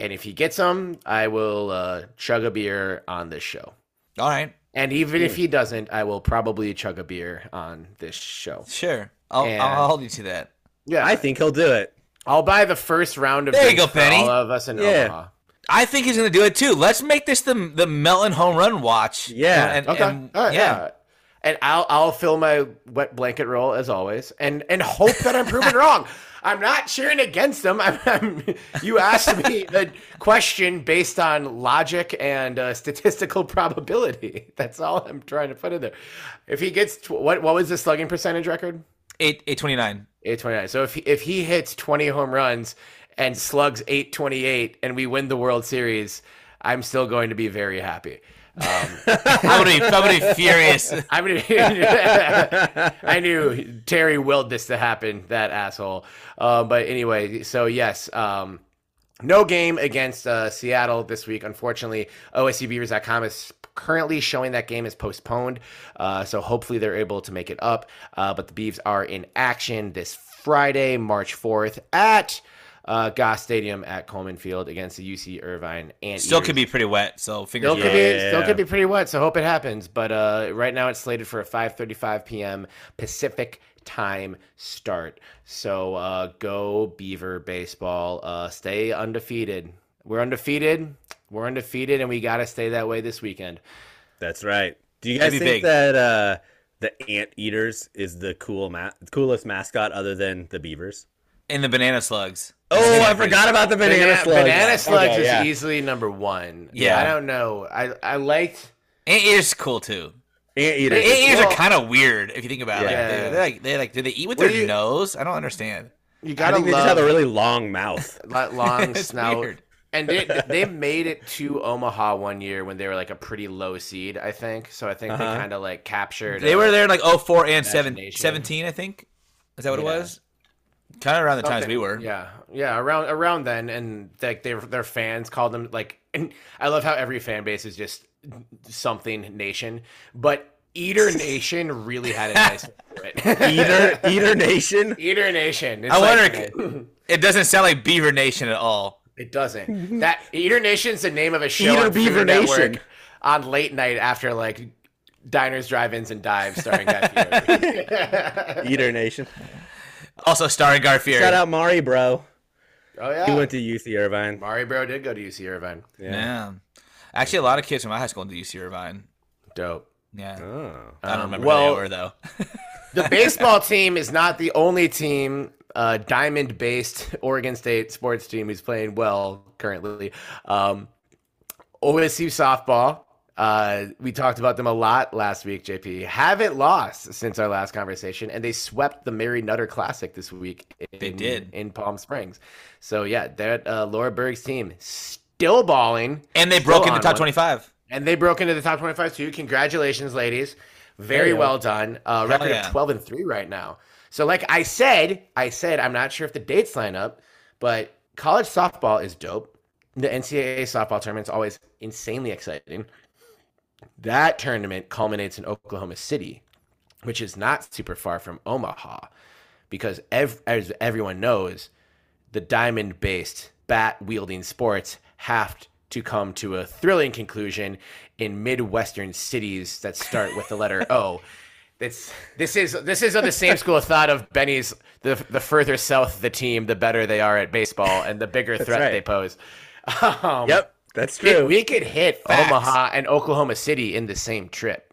And if he gets them, I will chug a beer on this show. All right. And even if he doesn't, I will probably chug a beer on this show. Sure. I'll hold you to that. Yeah. I think he'll do it. I'll buy the first round of there drinks you go, Penny. For all of us in Omaha. I think he's going to do it, too. Let's make this the Melton home run watch. Yeah. And all right, yeah. And I'll fill my wet blanket roll, as always, and hope that I'm proven wrong. I'm not cheering against them. You asked me a question based on logic and statistical probability. That's all I'm trying to put in there. If he gets what was the slugging percentage record? 829. 829. So if he hits 20 home runs and slugs .828 and we win the World Series, I'm still going to be very happy. I'm gonna be furious. I knew Terry willed this to happen, that asshole. But anyway, so yes, no game against Seattle this week. Unfortunately, OSUBeavers.com is currently showing that game is postponed. So hopefully they're able to make it up. But the Beavs are in action this Friday, March 4th at Goss Stadium at Coleman Field against the UC Irvine Anteaters. Still could be pretty wet, so fingers crossed. Still could be pretty wet, so hope it happens. But right now it's slated for a 5:35 p.m. Pacific time start. So go Beaver baseball. Stay undefeated. We're undefeated. We're undefeated, and we got to stay that way this weekend. That's right. Do you guys think that the Anteaters is the coolest mascot other than the Beavers? And the banana slugs. Oh, I forgot about the banana slugs. Banana slugs is easily number 1. Yeah. I don't know. I liked... Anteaters is cool, too. Anteaters are kind of weird, if you think about it. Yeah. They're like, do they eat with their nose? I don't understand. I think they just have a really long mouth. Long snout. Weird. And they made it to Omaha one year when they were like a pretty low seed, I think. So I think they kind of like captured... They were there in like 04 and 17, I think. Is that what it was? Kind of around the times we were, around then, and like their fans called them like. And I love how every fan base is just something nation, but Eater Nation really had a nice name for it. Eater Nation, Eater Nation. It's I wonder. It doesn't sound like Beaver Nation at all. It doesn't. That Eater Nation's the name of a show on Beaver Network on late night after like Diners, Drive-Ins, and Dives, starring Guy Fieri. Eater Nation. Also starring Garfield. Shout out Mari, bro. Oh, yeah. He went to UC Irvine. Mari, bro, did go to UC Irvine. Yeah. Man. Actually, a lot of kids from my high school went to UC Irvine. Dope. Yeah. Oh. I don't remember who they were, though. The baseball team is not the only team, diamond-based Oregon State sports team who's playing well currently. OSU softball. We talked about them a lot last week, JP. Haven't lost since our last conversation, and they swept the Mary Nutter Classic this week. They did. In Palm Springs. So, yeah, that Laura Berg's team still balling. And they broke into the top 25. And they broke into the top 25, too. Congratulations, ladies. Very well done. Record of 12-3 right now. So, like I said, I'm not sure if the dates line up, but college softball is dope. The NCAA softball tournament is always insanely exciting. That tournament culminates in Oklahoma City, which is not super far from Omaha, because as everyone knows, the diamond-based, bat-wielding sports have to come to a thrilling conclusion in Midwestern cities that start with the letter O. This is the same school of thought of Benny's, the further south the team, the better they are at baseball and the bigger threat they pose. Yep. That's true. We could hit Omaha and Oklahoma City in the same trip.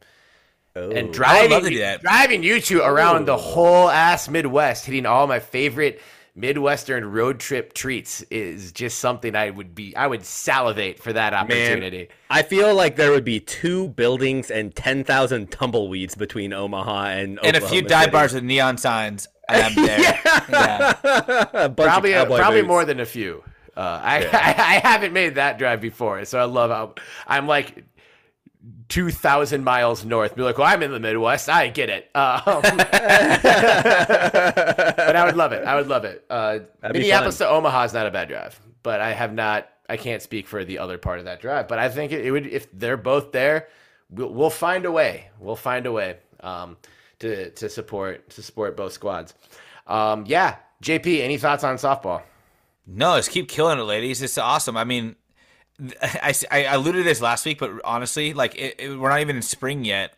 Oh. And driving you two around the whole ass Midwest, hitting all my favorite Midwestern road trip treats is just something I would salivate for that opportunity. Man, I feel like there would be 2 buildings and 10,000 tumbleweeds between Omaha and Oklahoma City. A few dive bars with neon signs. I'm there. Yeah. Probably more than a few. I haven't made that drive before, so I love how I'm like 2,000 miles north. Be like, well, I'm in the Midwest. I get it. But I would love it. Minneapolis to Omaha is not a bad drive, but I can't speak for the other part of that drive. But I think it would, if they're both there, we'll find a way. We'll find a way to support both squads. Yeah, JP, any thoughts on softball? No, just keep killing it, ladies. It's awesome. I mean, I alluded to this last week, but honestly, like we're not even in spring yet,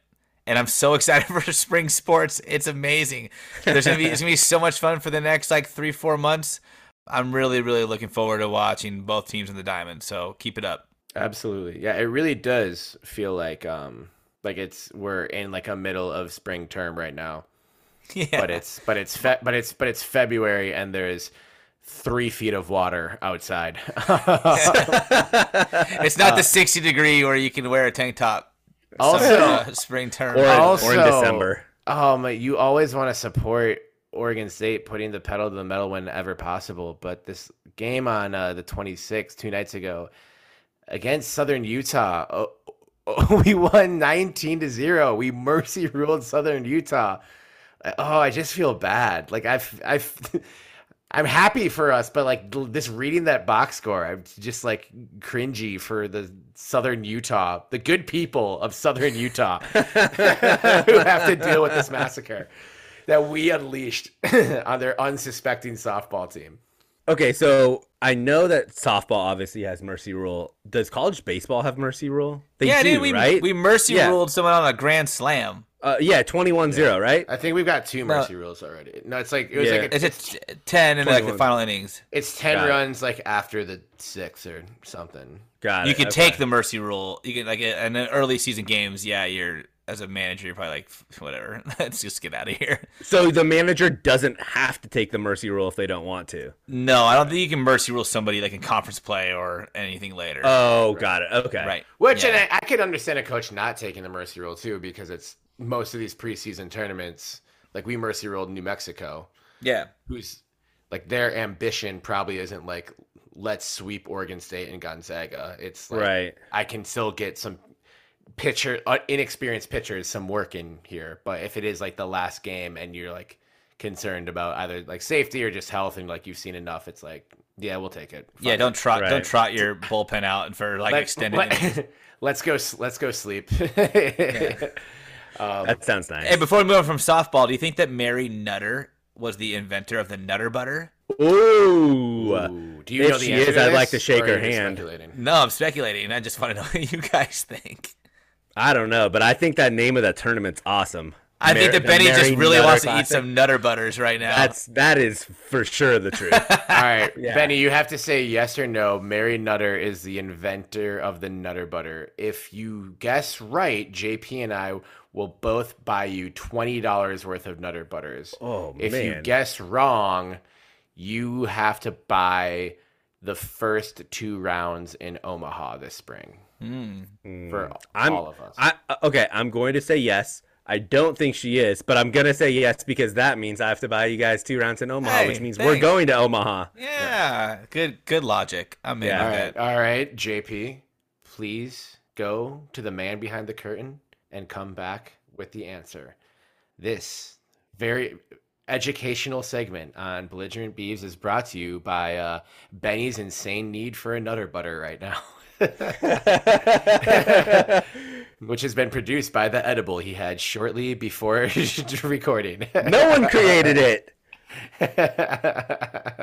and I'm so excited for spring sports. It's amazing. It's gonna be so much fun for the next like 3-4 months. I'm really, really looking forward to watching both teams in the diamond. So keep it up. Absolutely, yeah. It really does feel like we're in like a middle of spring term right now. Yeah. But it's February, and there's 3 feet of water outside. It's not the 60 degree where you can wear a tank top. Also, spring term or in December. You always want to support Oregon State putting the pedal to the metal whenever possible. But this game on the 26th, 2 nights ago, against Southern Utah, we won 19-0. We mercy ruled Southern Utah. Oh, I just feel bad. Like I've. I'm happy for us, but like this reading that box score, I'm just like cringy for the Southern Utah, the good people of Southern Utah who have to deal with this massacre that we unleashed on their unsuspecting softball team. Okay, so I know that softball obviously has mercy rule. Does college baseball have mercy rule? They do, right? We mercy ruled someone on a grand slam. 21-0, right? I think we've got 2 mercy rules already. No, it's like it's 10 in like the final innings. It's 10 runs like after the 6th or something. Got it. You can take the mercy rule. You can like in early season games. Yeah, you're as a manager, you're probably like whatever. Let's just get out of here. So the manager doesn't have to take the mercy rule if they don't want to. No, I don't think you can mercy rule somebody like in conference play or anything later. Oh, right. Got it. Okay, right. And I could understand a coach not taking the mercy rule too because it's. Most of these preseason tournaments, like we mercy ruled New Mexico. Yeah. Who's like their ambition probably isn't like, let's sweep Oregon State and Gonzaga. It's like, I can still get some inexperienced pitchers, some work in here. But if it is like the last game and you're like concerned about either like safety or just health and like you've seen enough, it's like, yeah, we'll take it. Fine. Yeah. Don't trot your bullpen out for like extended. Let's go sleep. Yeah. That sounds nice. And before we move on from softball, do you think that Mary Nutter was the inventor of the Nutter Butter? Ooh. Do you know the answer? I'd like to shake her hand. No, I'm speculating. I just want to know what you guys think. I don't know, but I think that name of that tournament's awesome. I think that Benny just really wants to eat some Nutter Butters right now. That is for sure the truth. All right, yeah. Benny, you have to say yes or no. Mary Nutter is the inventor of the Nutter Butter. If you guess right, JP and I will both buy you $20 worth of Nutter Butters. Oh, man. If you guess wrong, you have to buy the first two rounds in Omaha this spring for all of us. I'm going to say yes. I don't think she is, but I'm going to say yes because that means I have to buy you guys two rounds in Omaha, which means we're going to Omaha. Yeah. Good logic. I'm in on that. All right, JP, please go to the man behind the curtain and come back with the answer. This very educational segment on Belligerent Beavs is brought to you by Benny's insane need for a Nutter Butter right now. Which has been produced by the edible he had shortly before recording. No one created it.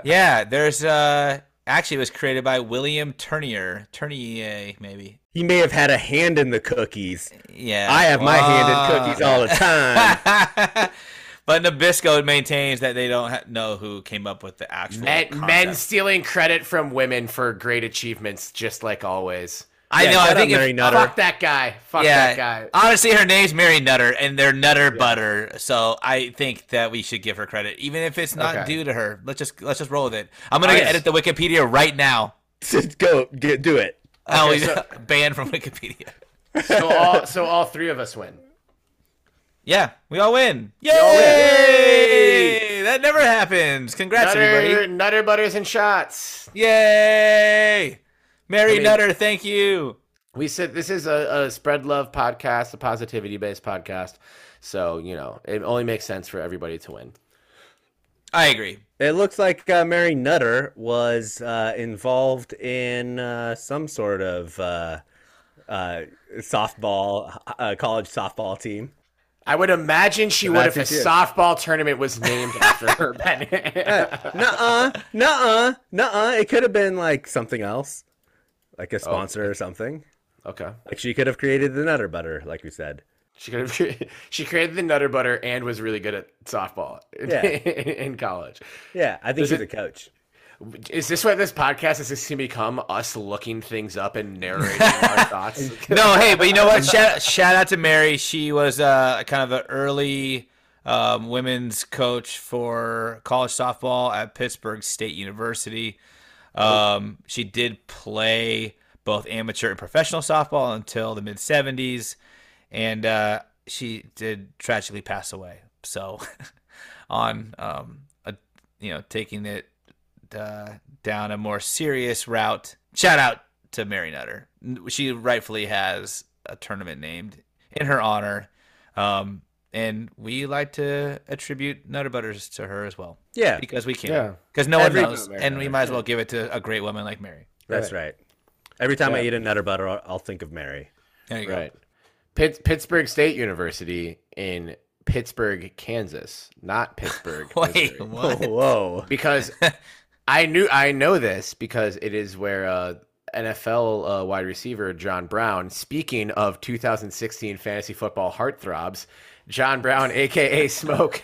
Yeah, there's actually it was created by William Turnier, maybe. He may have had a hand in the cookies. Yeah, I have my hand in cookies all the time. But Nabisco maintains that they don't know who came up with the actual concept. Men stealing credit from women for great achievements, just like always. I know. I think Mary Nutter. Fuck that guy. Fuck that guy. Honestly, her name's Mary Nutter, and they're Nutter Butter. So I think that we should give her credit, even if it's not due to her. Let's just roll with it. I'm gonna edit the Wikipedia right now. Just go do it. Oh, okay, banned from Wikipedia. So all three of us win. Yeah, we all win. Yay! Yay! That never happens. Congrats, everybody. Nutter Butters and shots. Yay! Mary Nutter, thank you. We said this is a spread love podcast, a positivity-based podcast. So, it only makes sense for everybody to win. I agree. It looks like Mary Nutter was involved in some sort of softball, college softball team. I would imagine she would if a softball tournament was named after her. It could have been like something else, like a sponsor or something. Okay. Like she could have created the Nutter Butter, like we said. She created the Nutter Butter and was really good at softball in college. Yeah, I think she's a coach. Is this what this podcast is going to become? Us looking things up and narrating our thoughts? No, hey, but you know what? Shout out to Mary. She was kind of an early women's coach for college softball at Pittsburgh State University. She did play both amateur and professional softball until the mid-'70s, and she did tragically pass away. So on taking it down a more serious route. Shout out to Mary Nutter. She rightfully has a tournament named in her honor. And we like to attribute Nutter Butters to her as well. Yeah. Because we can. Because no one knows. And we might as well give it to a great woman like Mary. That's right. Every time I eat a Nutter Butter, I'll think of Mary. There you go. Pittsburgh State University in Pittsburgh, Kansas. Not Pittsburgh. Wait, what? Whoa. Because... I know this because it is where NFL wide receiver John Brown, speaking of 2016 fantasy football heartthrobs, John Brown, a.k.a. Smoke,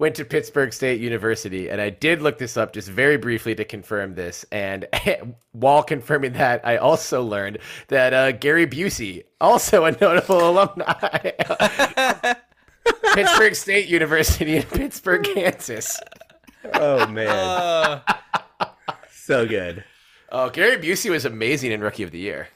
went to Pittsburgh State University. And I did look this up just very briefly to confirm this. And while confirming that, I also learned that Gary Busey, also a notable alumni, Pittsburgh State University in Pittsburgh, Kansas. Oh, man. So good. Oh, Gary Busey was amazing in Rookie of the Year.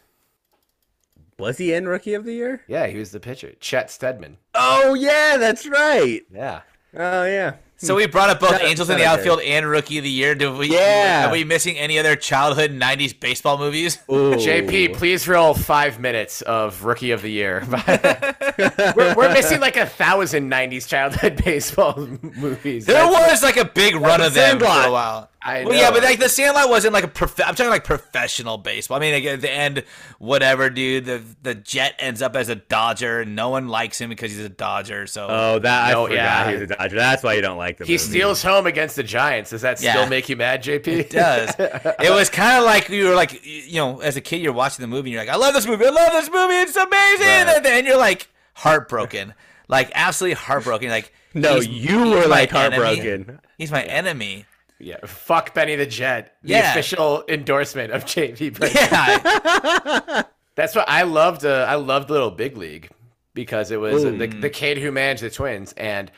Was he in Rookie of the Year? Yeah, he was the pitcher. Chet Steadman. Oh, yeah, that's right. Yeah. Oh, yeah. So we brought up both Angels in the Outfield and Rookie of the Year. Are we missing any other childhood 90s baseball movies? Ooh. JP, please roll 5 minutes of Rookie of the Year. we're missing like 1,000 90s childhood baseball movies. There was like a big run of them for a while. I know. Well, yeah, but like the Sandlot wasn't like I'm talking like professional baseball. I mean, like, at the end, whatever, dude. The Jet ends up as a Dodger, and no one likes him because he's a Dodger. So he's a Dodger. That's why you don't like the movie. He steals home against the Giants. Does that still make you mad, JP? It does. It was kind of like you were like, as a kid, you're watching the movie, and you're like, I love this movie. It's amazing. Right. And then you're like heartbroken. like absolutely heartbroken. Like, no, you were like heartbroken. He's my enemy. Yeah, fuck Benny the Jet. The official endorsement of JV. Yeah, that's what I loved. I loved Little Big League because it was the kid who managed the Twins, and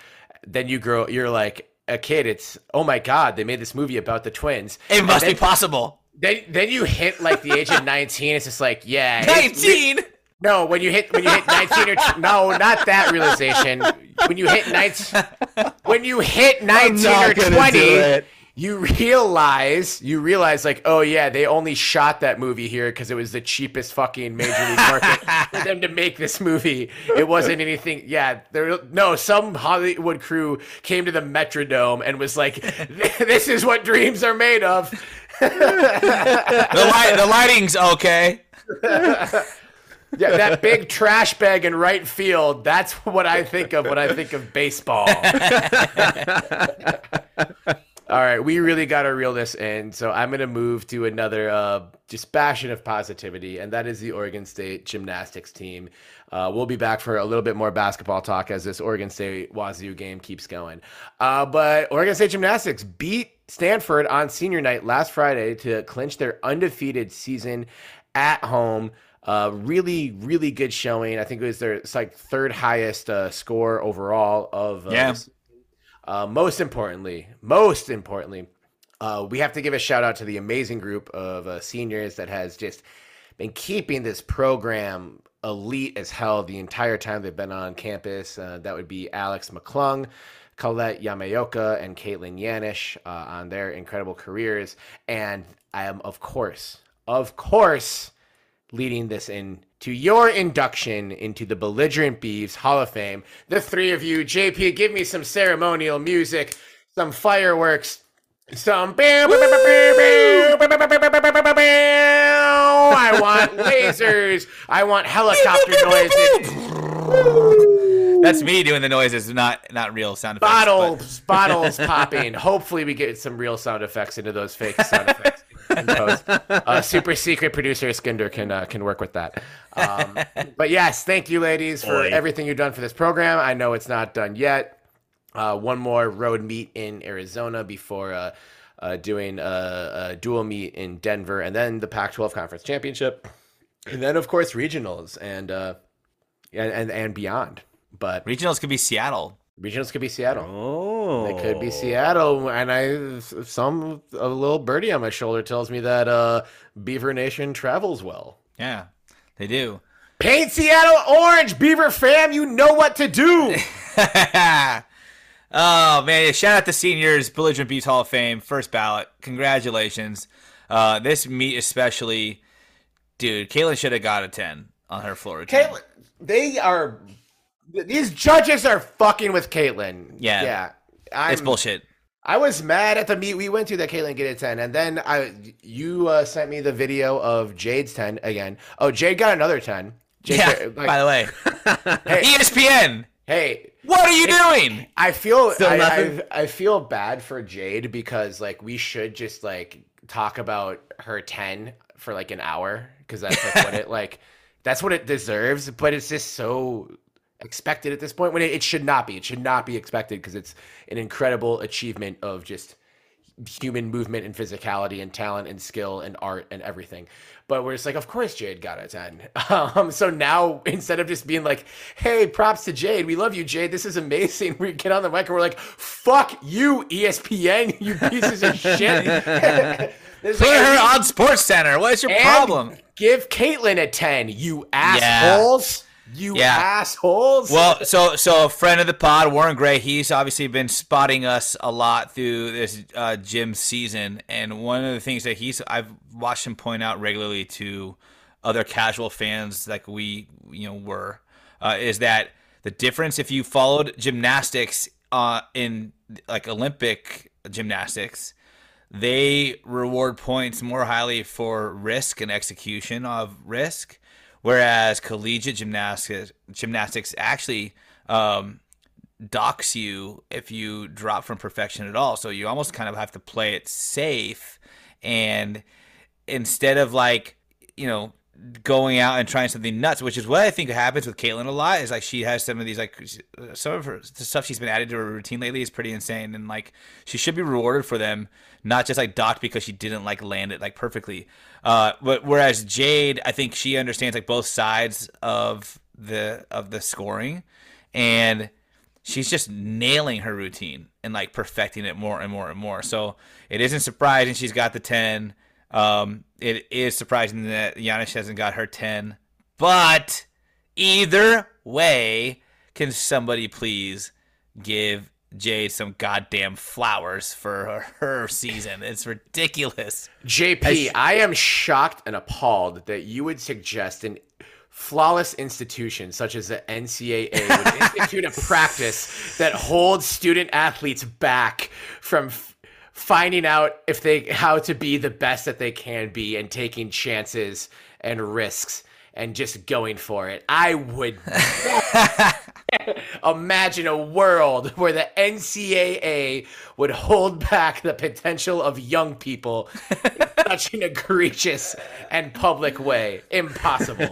then you grow. You're like a kid. It's oh my god, they made this movie about the Twins. It must be possible. Then you hit like the age of 19. It's just like when you hit 19 or no, not that realization. When you hit 19 or 20, you realize like, oh yeah, they only shot that movie here because it was the cheapest fucking major league market for them to make this movie. It wasn't anything. Yeah, some Hollywood crew came to the Metrodome and was like, this is what dreams are made of. The lighting's okay. Yeah, that big trash bag in right field, that's what I think of when I think of baseball. All right, we really got to reel this in, so I'm going to move to another just bastion of positivity, and that is the Oregon State gymnastics team. We'll be back for a little bit more basketball talk as this Oregon State-Wazoo game keeps going. But Oregon State gymnastics beat Stanford on senior night last Friday to clinch their undefeated season at home. Really, really good showing. I think it was their third highest score overall of. Most importantly, we have to give a shout out to the amazing group of seniors that has just been keeping this program elite as hell the entire time they've been on campus. That would be Alex McClung, Colette Yamaoka, and Caitlin Yanish on their incredible careers. And I am, of course, leading this into your induction into the Belligerent Beavs Hall of Fame. The three of you, JP, give me some ceremonial music, some fireworks, some... I want lasers. I want helicopter noises. That's me doing the noises, not real sound effects. Bottles popping. Hopefully we get some real sound effects into those fake sound effects. Super secret producer Skinder can work with that. But yes, thank you ladies for everything you've done for this program. I know it's not done yet. One more road meet in Arizona before doing a dual meet in Denver, and then the Pac-12 Conference Championship, and then of course regionals and beyond. But regionals could be Seattle. Oh, they could be Seattle, and a little birdie on my shoulder tells me that Beaver Nation travels well. Yeah, they do. Paint Seattle orange, Beaver fam. You know what to do. Oh man! Shout out to seniors, Belligerent Beavs Hall of Fame, first ballot. Congratulations. This meet especially, dude. Caitlin should have got a 10 on her floor. Caitlin, they are. These judges are fucking with Caitlin. Yeah. It's bullshit. I was mad at the meet we went to that Caitlin get a 10, and then you sent me the video of Jade's 10 again. Oh, Jade got another 10. By the way, hey, ESPN. Hey, what are you doing? I feel bad for Jade because we should just talk about her 10 for an hour because that's that's what it deserves. But it's just so expected at this point when it should not be. It should not be expected because it's an incredible achievement of just human movement and physicality and talent and skill and art and everything. But we're just of course Jade got a 10. So now instead of just being hey, props to Jade. We love you, Jade. This is amazing. We get on the mic and we're fuck you, ESPN, you pieces of shit. Put her on Sports Center. What is your problem? Give Caitlin a 10, you assholes. Yeah. Assholes. Well, so a friend of the pod, Warren Gray, he's obviously been spotting us a lot through this gym season. And one of the things that I've watched him point out regularly to other casual fans like we, were, is that the difference if you followed gymnastics in Olympic gymnastics, they reward points more highly for risk and execution of risk. Whereas collegiate gymnastics actually docks you if you drop from perfection at all. So you almost kind of have to play it safe. And instead of going out and trying something nuts, which is what I think happens with Caitlin a lot. Is like she has some of these, like some of her the stuff she's been added to her routine lately is pretty insane, and like she should be rewarded for them, not just like docked because she didn't like land it like perfectly. But whereas Jade, I think she understands like both sides of the scoring, and she's just nailing her routine and like perfecting it more and more and more. So it isn't surprising she's got the 10. It is surprising that Yanish hasn't got her 10, but either way, can somebody please give Jade some goddamn flowers for her season? It's ridiculous. JP, I am shocked and appalled that you would suggest an flawless institution such as the NCAA would institute a practice that holds student athletes back from finding out if they how to be the best that they can be and taking chances and risks and just going for it. I would imagine a world where the NCAA would hold back the potential of young people in such an egregious and public way. Impossible.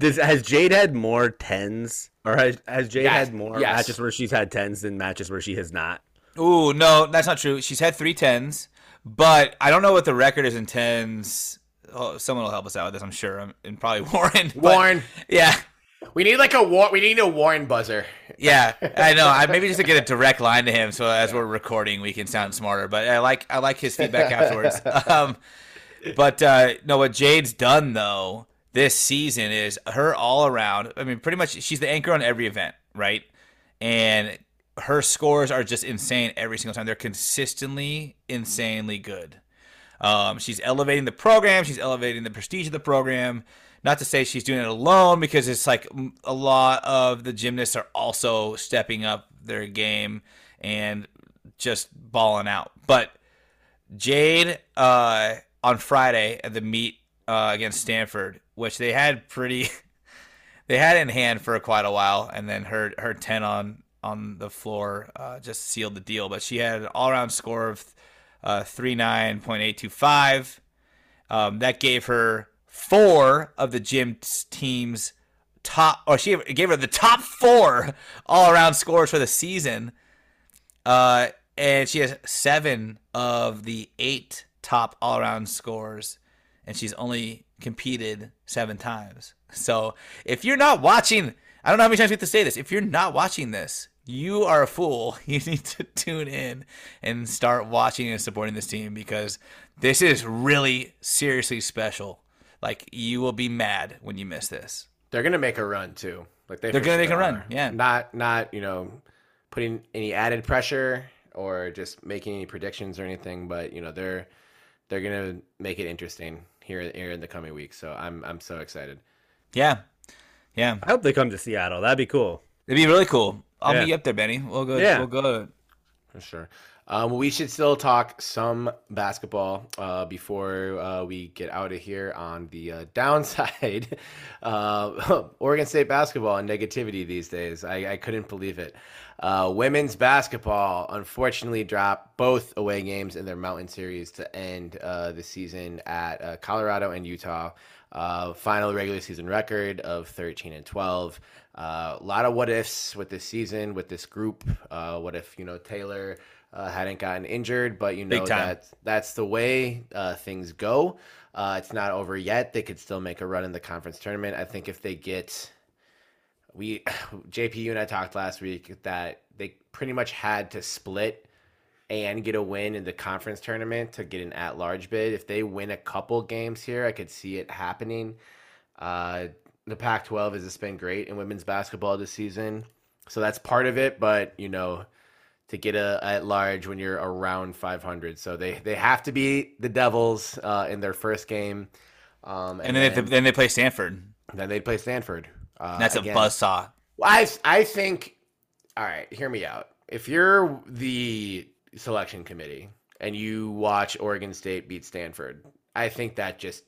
Has Jade had more 10s? Or has Jade had more matches where she's had 10s than matches where she has not? Ooh, no, that's not true. She's had 3 10s, but I don't know what the record is in 10s. Oh, someone will help us out with this, I'm sure. And probably Warren. Warren. Yeah. We need like a Warren buzzer. Yeah, I know. I maybe just to get a direct line to him, so as we're recording, we can sound smarter. But I like his feedback afterwards. No, what Jade's done though this season is her all around. I mean, pretty much she's the anchor on every event, right? And her scores are just insane every single time. They're consistently, insanely good. She's elevating the program. She's elevating the prestige of the program. Not to say she's doing it alone, because it's like a lot of the gymnasts are also stepping up their game and just balling out. But Jade on Friday at the meet against Stanford, which they had they had in hand for quite a while, and then her 10 on the floor just sealed the deal. But she had an all-around score of 39.825. That gave her four of the gym team's top, or she gave her the top four all-around scores for the season. And she has 7 of the 8 top all-around scores, and she's only competed 7 times. So if you're not watching, I don't know how many times we have to say this, if you're not watching this, you are a fool. You need to tune in and start watching and supporting this team, because this is really seriously special. Like, you will be mad when you miss this. They're going to make a run, too. Like they're going to make a run, yeah. Not, putting any added pressure or just making any predictions or anything, but, they're going to make it interesting here in the coming weeks. So I'm so excited. Yeah. Yeah. I hope they come to Seattle. That'd be cool. It'd be really cool. I'll meet you up there, Benny. We'll go. Yeah. We'll go. For sure. We should still talk some basketball before we get out of here on the downside. Oregon State basketball and negativity these days. I couldn't believe it. Women's basketball unfortunately dropped both away games in their Mountain Series to end the season at Colorado and Utah. Final regular season record of 13-12. A lot of what ifs with this season, with this group. What if Taylor hadn't gotten injured, but that's the way things go. It's not over yet. They could still make a run in the conference tournament. I think if they get, JP, you and I talked last week that they pretty much had to split and get a win in the conference tournament to get an at-large bid. If they win a couple games here, I could see it happening. The Pac-12 has just been great in women's basketball this season, so that's part of it, but to get at large when you're around 500. So they have to beat the Devils in their first game. And then they play Stanford. Then they play Stanford. That's again, a buzzsaw. I think, all right, hear me out. If you're the selection committee and you watch Oregon State beat Stanford, I think that just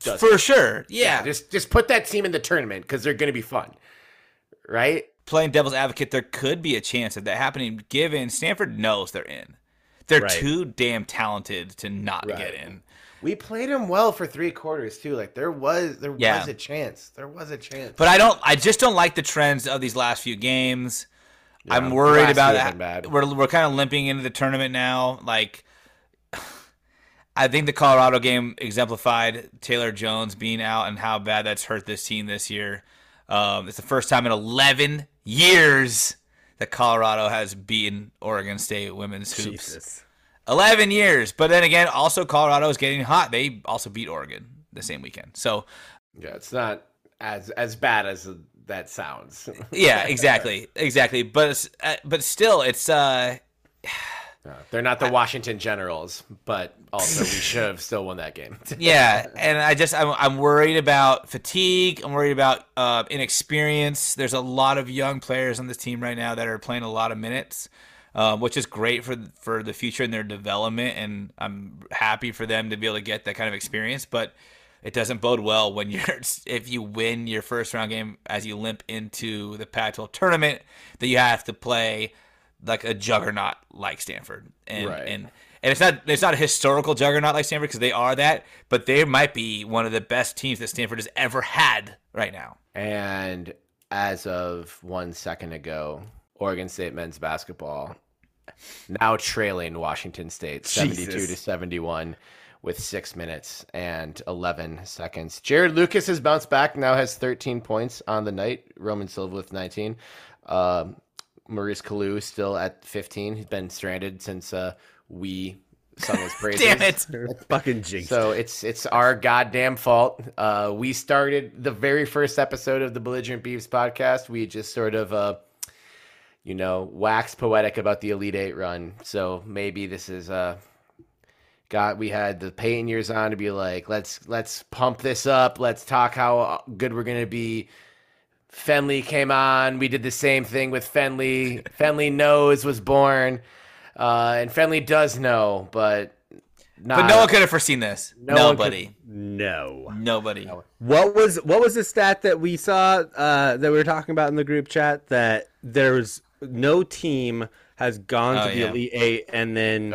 does for it. Sure. Yeah. Just put that team in the tournament because they're going to be fun. Right? Playing devil's advocate, there could be a chance of that happening, given Stanford knows they're in. They're too damn talented to not get in. We played them well for three quarters too. Like there was a chance. There was a chance. But I just don't like the trends of these last few games. Yeah, I'm worried about that. We're kind of limping into the tournament now. Like, I think the Colorado game exemplified Taylor Jones being out and how bad that's hurt this team this year. It's the first time in 11 years that Colorado has beaten Oregon State women's hoops. Jesus. 11 years. But then again, also Colorado is getting hot. They also beat Oregon the same weekend. So yeah, it's not as bad as that sounds. Yeah, exactly. But still, it's they're not the Washington Generals, but also we should have still won that game. Yeah, and I'm worried about fatigue. I'm worried about inexperience. There's a lot of young players on this team right now that are playing a lot of minutes, which is great for the future and their development. And I'm happy for them to be able to get that kind of experience. But it doesn't bode well when if you win your first round game as you limp into the Pac-12 tournament, that you have to play like a juggernaut like Stanford, and it's not a historical juggernaut like Stanford, because they are that, but they might be one of the best teams that Stanford has ever had right now. And as of 1 second ago, Oregon State men's basketball now trailing Washington State 72-71 with 6 minutes and 11 seconds. Jared Lucas has bounced back, now has 13 points on the night. Roman Silva with 19. Maurice Kalu still at 15. He's been stranded since we sung his praises. Damn it. Fucking jinxed. So it's our goddamn fault. We started the very first episode of the Belligerent Beavs podcast. We just sort of, wax poetic about the Elite Eight run. So maybe this is we had the Payton years on to be like, let's pump this up. Let's talk how good we're going to be. Fenley came on. We did the same thing with Fenley. Fenley knows was born, and Fenley does know, but no one could have foreseen this. Nobody. What was the stat that we saw that we were talking about in the group chat, that there's no team has gone to the Elite Eight and then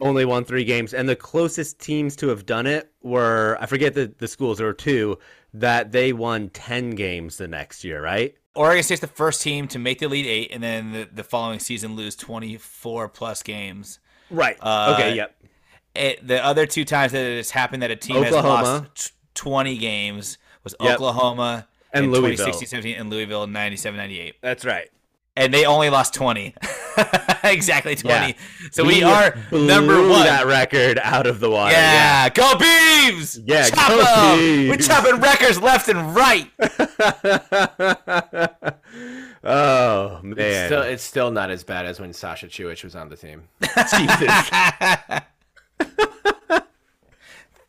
only won three games, and the closest teams to have done it were, I forget the schools, there were two that they won 10 games the next year, right? Oregon State's the first team to make the Elite Eight and then the following season lose 24-plus games. Right. The other two times that it's happened that a team has lost 20 games was Oklahoma and Louisville. 2016-17 and Louisville in 97-98. That's right. And they only lost 20. Exactly 20. Yeah. So we are number one. That record out of the water. Yeah. Go Beavs! Yeah, Chop go Beavs! We're chopping records left and right. Oh, man. It's still not as bad as when Sasha Ćuić was on the team. Jesus.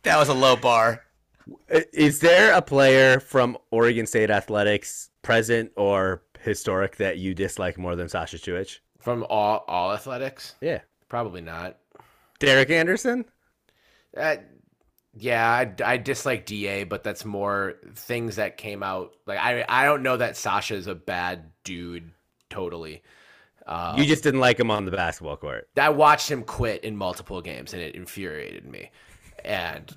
That was a low bar. Is there a player from Oregon State Athletics, present or historic, that you dislike more than Sasha Ćuić? From all athletics? Yeah. Probably not. Derek Anderson? I dislike DA, but that's more things that came out. Like, I don't know that Sasha's a bad dude totally. You just didn't like him on the basketball court. I watched him quit in multiple games, and it infuriated me. And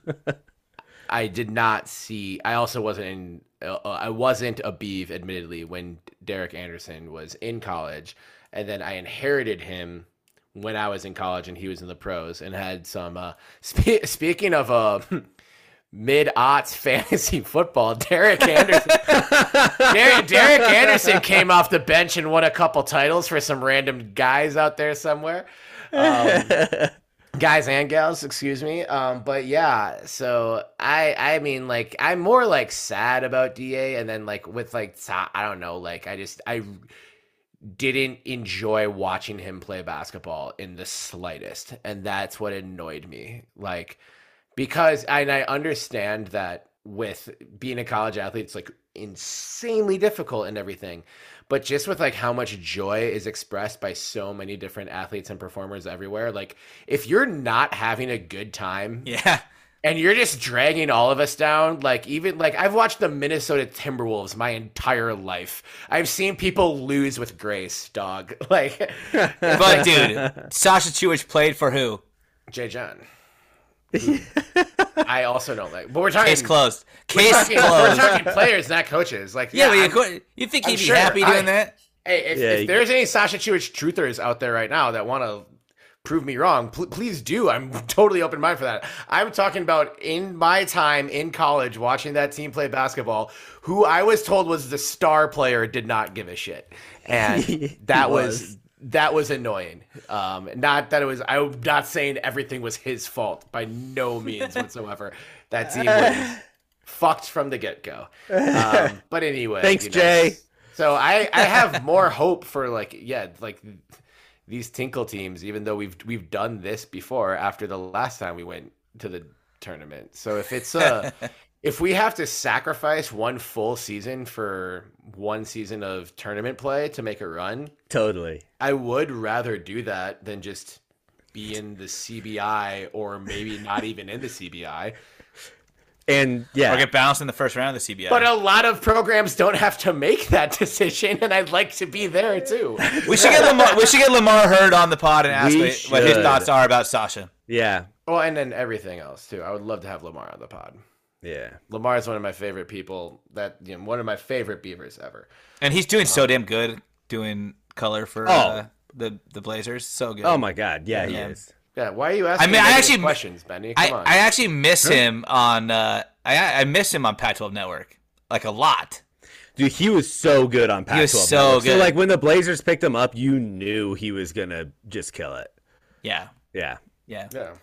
I did not see – I also wasn't in – I wasn't a Beav, admittedly, when Derek Anderson was in college, and then I inherited him when I was in college and he was in the pros, and had some speaking of mid-aughts fantasy football, Derek Anderson. Derek Anderson came off the bench and won a couple titles for some random guys out there somewhere. Guys and gals, excuse me. But yeah, so I mean, like, I'm more like sad about DA, and then like with like, I don't know, like I didn't enjoy watching him play basketball in the slightest, and that's what annoyed me. Like, because I understand that with being a college athlete, it's like insanely difficult and everything, but just with like how much joy is expressed by so many different athletes and performers everywhere, like if you're not having a good time and you're just dragging all of us down, like even like I've watched the Minnesota Timberwolves my entire life. I've seen people lose with grace, dog. Like, but dude, Sasha Ćuić played for who? Jay John. I also don't like. But we're talking case closed. We're talking players, not coaches. Like, you think he'd be happy doing that? Hey, if there's any Sasha Ćuić truthers out there right now that want to prove me wrong, please do. I'm totally open mind for that. I'm talking about in my time in college watching that team play basketball, who I was told was the star player did not give a shit, and that was annoying. Not that it was. I'm not saying everything was his fault by no means whatsoever. That team was fucked from the get go. But anyway, thanks, Jay. So I have more hope for these Tinkle teams, even though we've done this before after the last time we went to the tournament. So if it's if we have to sacrifice one full season for one season of tournament play to make a run, totally, I would rather do that than just be in the CBI or maybe not even in the CBI. And or get bounced in the first round of the CBI. But a lot of programs don't have to make that decision, and I'd like to be there too. We should get Lamar. We should get Lamar Heard on the pod and ask what his thoughts are about Sasha. Yeah. Well, and then everything else too. I would love to have Lamar on the pod. Yeah. Lamar is one of my favorite people. One of my favorite Beavers ever. And he's doing so damn good doing color for the Blazers. So good. Oh my God. Yeah, he is. Yeah, why are you asking questions, Benny? Come on. I actually miss him on I miss him on Pac-12 Network like a lot. Dude, he was so good on Pac-12 Network. He was so good. So like when the Blazers picked him up, you knew he was going to just kill it. Yeah. Yeah. Yeah. Yeah.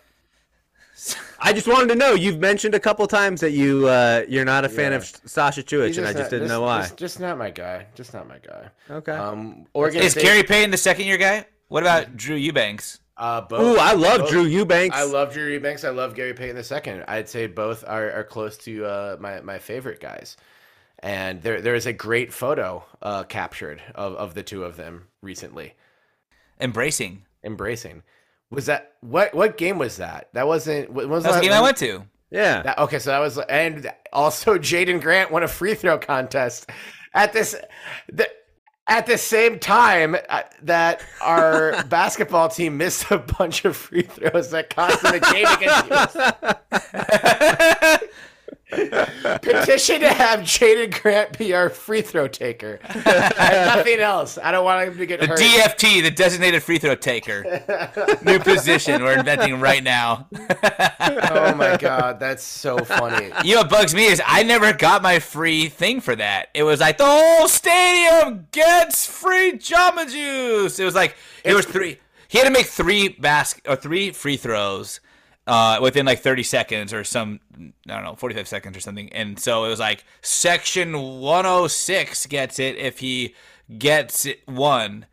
I just wanted to know. You've mentioned a couple times that you're not a fan of Sasha Ćuić, and I just didn't know why. Just not my guy. Just not my guy. Okay. Is Gary Payton the second year guy? What about Drew Eubanks? Both. Ooh, I love Drew Eubanks. I love Drew Eubanks. I love Gary Payton II. I'd say both are close to my favorite guys. And there is a great photo captured of the two of them recently. Embracing. Was that what game was that? That wasn't. What was that the game I went to? Yeah. So that was, and also Jaden Grant won a free throw contest at this. At the same time that our basketball team missed a bunch of free throws that cost them the game against us. Petition to have Jaden Grant be our free throw taker. Nothing else. I don't want him to get hurt. The DFT, the designated free throw taker. New position we're inventing right now. Oh my God, that's so funny. You know what bugs me is I never got my free thing for that. It was like the whole stadium gets free Jamba Juice. It was like it was three. He had to make three free throws within like 30 seconds or 45 seconds or something. And so it was like section 106 gets it if he gets it one.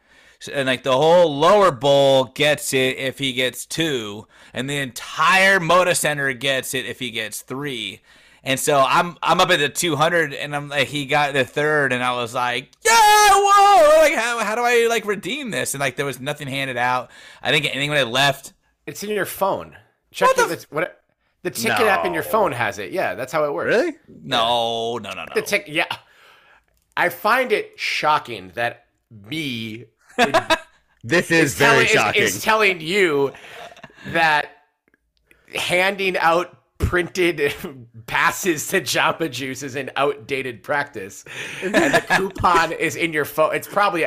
And like the whole lower bowl gets it if he gets two, and the entire Moda Center gets it if he gets three. And so I'm up at the 200, and I'm like, he got the third, and I was like, yeah, whoa! Like how do I like redeem this? And like there was nothing handed out. I didn't get anything when I left. It's in your phone. Check the ticket app in your phone has it. Yeah, that's how it works. Really? No. The ticket. Yeah, I find it shocking that this is very shocking. It's telling you that handing out printed passes to Jamba Juice is an outdated practice, and the coupon is in your phone. It's probably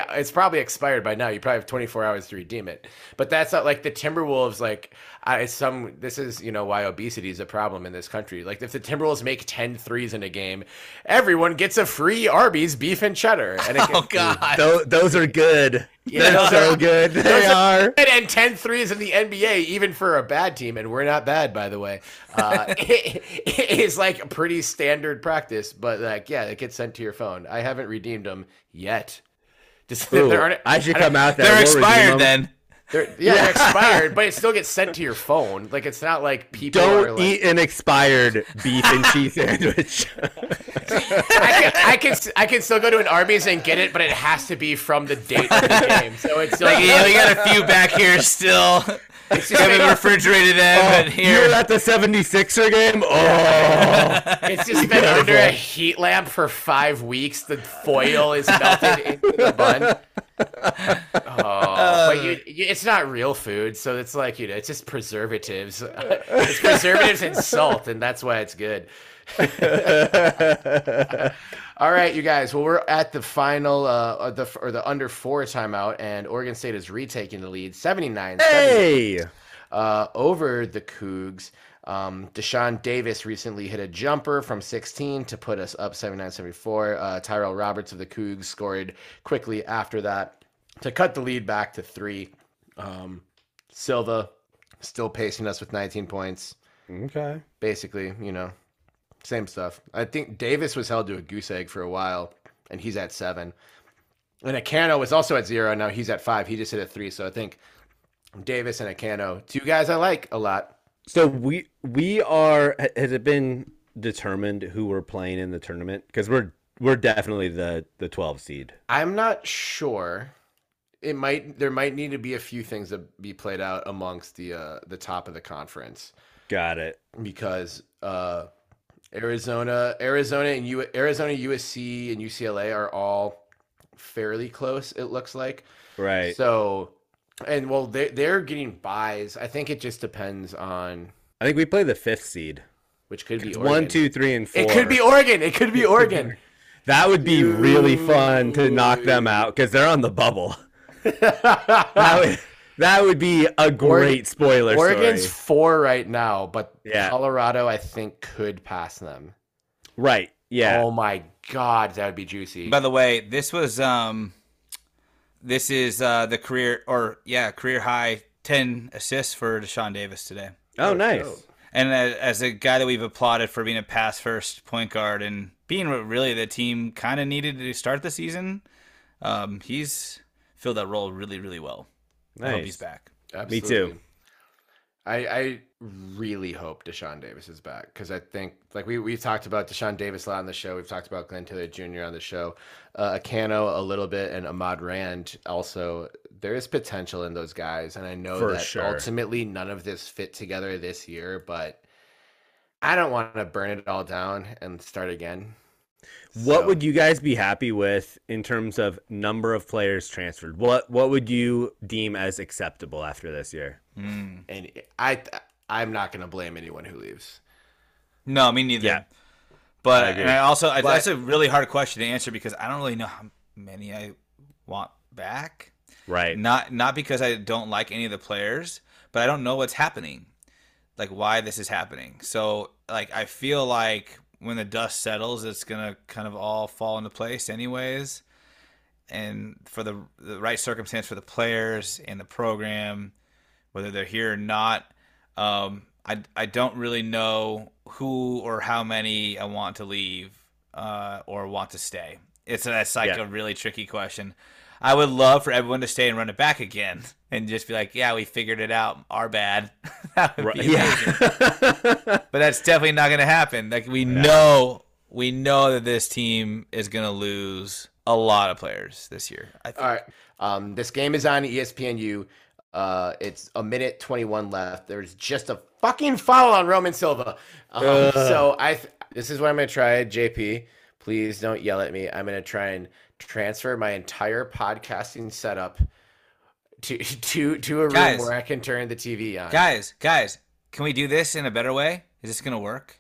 expired by now. You probably have 24 hours to redeem it. But that's not like the Timberwolves. Like this is why obesity is a problem in this country. Like if the Timberwolves make 10 threes in a game, everyone gets a free Arby's beef and cheddar. And God, those are good. Yeah, they're so good. They are. And 10 threes in the NBA, even for a bad team, and we're not bad, by the way. It is like a pretty standard practice, but it gets sent to your phone. I haven't redeemed them yet. I should come out there. They're expired then. They're expired, but it still gets sent to your phone. Like it's not like people eat an expired beef and cheese sandwich. I can still go to an Arby's and get it, but it has to be from the date of the game. So it's like you got a few back here still. It's just haven't refrigerated them. You're at the 76er game. Oh, it's just been under a heat lamp for 5 weeks. The foil is melted into the bun. Oh, it's not real food, so it's like, you know, it's just preservatives. It's preservatives and salt, and that's why it's good. All right, you guys. Well, we're at the final the under four timeout, and Oregon State is retaking the lead 79-7 over the Cougs. Deshaun Davis recently hit a jumper from 16 to put us up 79-74. Tyrell Roberts of the Cougs scored quickly after that to cut the lead back to 3. Silva still pacing us with 19 points. Okay. Basically, you know, same stuff. I think Davis was held to a goose egg for a while, and he's at 7. And Akano was also at 0, and now he's at 5. He just hit a 3, so I think Davis and Akano, two guys I like a lot. So we are, has it been determined who we're playing in the tournament? Because we're definitely the 12 seed. I'm not sure. There might need to be a few things that be played out amongst the top of the conference. Got it. Because Arizona, USC, and UCLA are all fairly close, it looks like. Right. So. And, well, they're getting buys. I think it just depends on... I think we play the 5th seed. Which could be Oregon. 1, 2, 3, and 4. It could be Oregon. That would be really fun to knock them out because they're on the bubble. that would be a great spoiler. Oregon's 4 right now, but yeah. Colorado, I think, could pass them. Right, yeah. Oh, my God, that would be juicy. By the way, this was... This is the career high 10 assists for Deshaun Davis today. Oh, nice. Dope. And as a guy that we've applauded for being a pass-first point guard and being what really the team kind of needed to start the season, he's filled that role really, really well. Nice. I hope he's back. Absolutely. Me too. I really hope Deshaun Davis is back because I think, like, we talked about Deshaun Davis a lot on the show. We've talked about Glenn Taylor Jr. on the show. Akano a little bit and Ahmad Rand also. There is potential in those guys, and I know ultimately none of this fit together this year, but I don't want to burn it all down and start again. What would you guys be happy with in terms of number of players transferred? What would you deem as acceptable after this year? Mm. And I'm not going to blame anyone who leaves. No, me neither. Yeah. But I agree. And I that's a really hard question to answer because I don't really know how many I want back. Right. Not because I don't like any of the players, but I don't know what's happening, like why this is happening. So like I feel like when the dust settles, it's going to kind of all fall into place anyways. And for the right circumstance for the players and the program, whether they're here or not, I don't really know who or how many I want to leave or want to stay. That's like a really tricky question. I would love for everyone to stay and run it back again and just be like, yeah, we figured it out. Our bad. That would be amazing. But that's definitely not going to happen. Like we know that this team is going to lose a lot of players this year. I think. All right. This game is on ESPNU. It's 1:21 left. There's just a fucking foul on Roman Silva. So this is what I'm going to try. JP, please don't yell at me. I'm going to try and transfer my entire podcasting setup to a room where I can turn the TV on. Guys, can we do this in a better way? Is this going to work?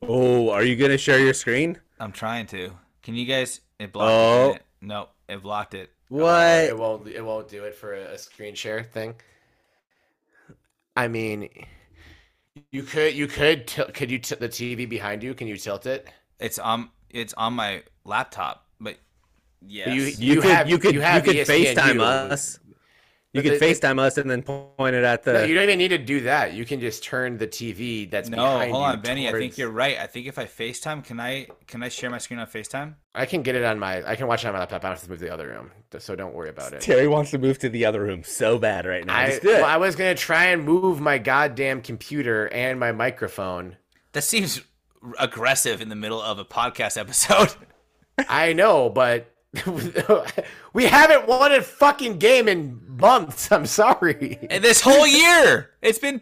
Oh, are you going to share your screen? I'm trying to. Can you guys? It blocked it. No, it blocked it. What? It won't do it for a screen share thing. I mean, could you the TV behind you? Can you tilt it? It's on my laptop, but yes. You could FaceTime us. FaceTime us and then point it at the. No, you don't even need to do that. You can just turn the TV that's behind you. No, hold on, Benny. I think you're right. I think if I FaceTime, can I share my screen on FaceTime? I can get it on my. I can watch it on my laptop. I don't have to move to the other room, so don't worry about it. Terry wants to move to the other room so bad right now. I was gonna try and move my goddamn computer and my microphone. That seems aggressive in the middle of a podcast episode. I know, but. We haven't won a fucking game in months. I'm sorry. And this whole year, it's been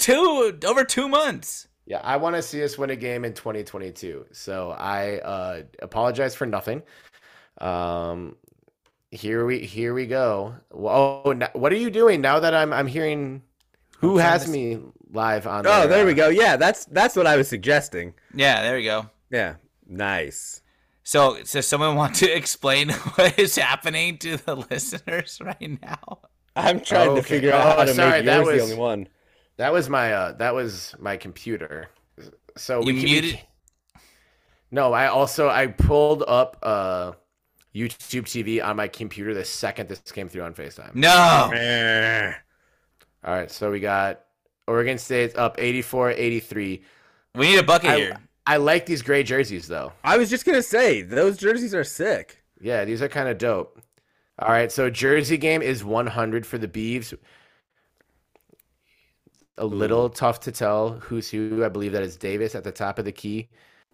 over 2 months. Yeah, I want to see us win a game in 2022. So I apologize for nothing. Here we go. Oh, what are you doing now that I'm hearing? Who has me live on? Oh, there we go. Yeah, that's what I was suggesting. Yeah, there we go. Yeah, nice. So someone want to explain what is happening to the listeners right now? I'm trying to figure out how to make yours the only one. That was my computer. So you muted. No, I pulled up YouTube TV on my computer the second this came through on FaceTime. No. All right, so we got Oregon State's up 84-83. We need a bucket here. I like these gray jerseys, though. I was just going to say, those jerseys are sick. Yeah, these are kind of dope. All right, so jersey game is 100 for the Beavs. A little tough to tell who's who. I believe that is Davis at the top of the key.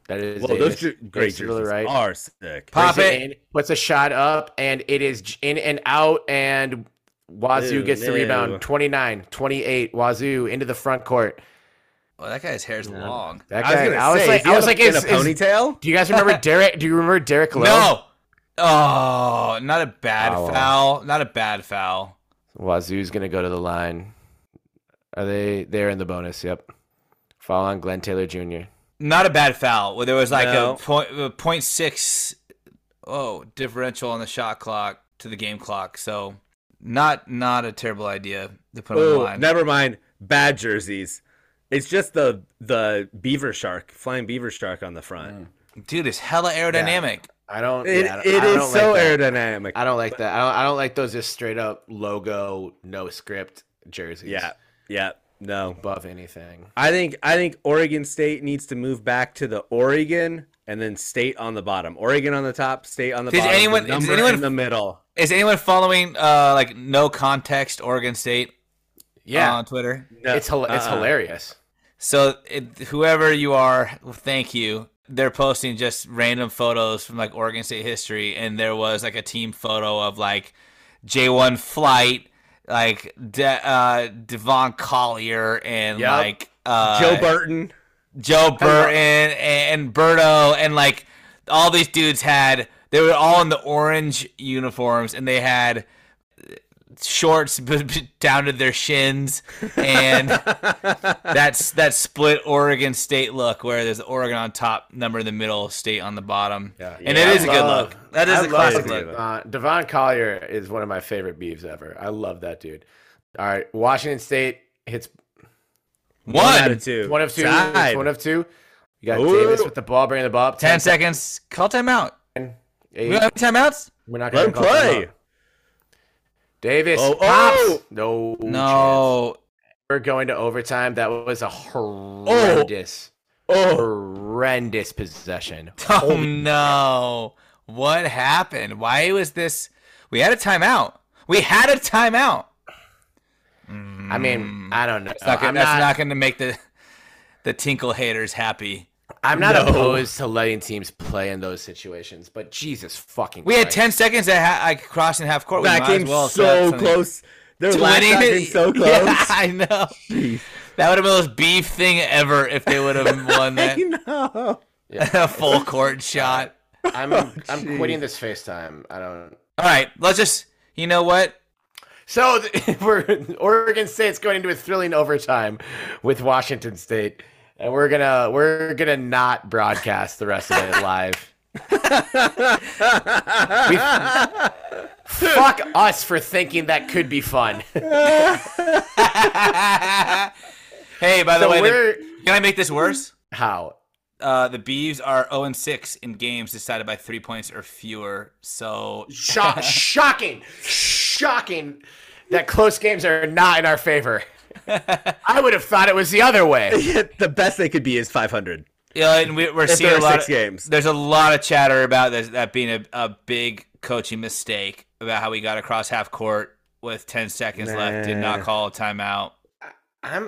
That is Davis. Those gray jerseys really right. are sick. Pop it. Puts a shot up, and it is in and out, and Wazoo gets the rebound. 29-28. Wazoo into the front court. Oh, that guy's hair's long. That guy. I was like, is a ponytail? Do you guys remember Derek? Do you remember Derek Lowe? No. Oh, not a bad foul. Not a bad foul. Wazoo's gonna go to the line. Are they? They're in the bonus. Yep. Foul on Glenn Taylor Jr. Not a bad foul. Well, there was like a 0.6 differential on the shot clock to the game clock. So not a terrible idea to put on the line. Never mind. Bad jerseys. It's just the flying beaver shark on the front. Dude, it's hella aerodynamic. Yeah. Aerodynamic. I don't like that. I don't like those just straight up logo, no script jerseys. Yeah. No. Above anything. I think Oregon State needs to move back to the Oregon and then State on the bottom. Oregon on the top, State on the bottom. Is anyone in the middle? Is anyone following like No Context Oregon State? Yeah, on Twitter. No, it's hilarious. So whoever you are, thank you. They're posting just random photos from like Oregon State history, and there was like a team photo of like J1 Flight, like Devon Collier, and like Joe Burton, and Berto, and like all these dudes had. They were all in the orange uniforms, and they had shorts down to their shins, and that's that split Oregon State look where there's Oregon on top, number in the middle, State on the bottom. It is a good look. That is a classic look. Devon Collier is one of my favorite Beavs ever. I love that dude. All right, Washington State hits one out of two. One of two. You got Davis with the ball, bringing the ball up. 10 seconds. Call timeout. We don't have timeouts. We're not going to play. Davis pops. No. We're going to overtime. That was a horrendous possession. Oh, no. What happened? Why was this? We had a timeout. I mean, I don't know. That's not going to make the Tinkle haters happy. I'm not opposed to letting teams play in those situations, but Jesus fucking Christ. We had 10 seconds at crossing half court. That came so close. Their last shot came so close. Yeah, I know. Jeez. That would have been the most beef thing ever if they would have won that. I know. A full court shot. I'm quitting this FaceTime. I don't. All right, let's just. You know what? So Oregon State's going into a thrilling overtime with Washington State. And we're gonna not broadcast the rest of it live. Fuck us for thinking that could be fun. Hey, by the way, can I make this worse? How? The Beavs are 0-6 in games decided by 3 points or fewer. So shocking that close games are not in our favor. I would have thought it was the other way. The best they could be is 500. Yeah, and we're seeing a lot of games. There's a lot of chatter about that being a big coaching mistake about how we got across half court with 10 seconds left, did not call a timeout.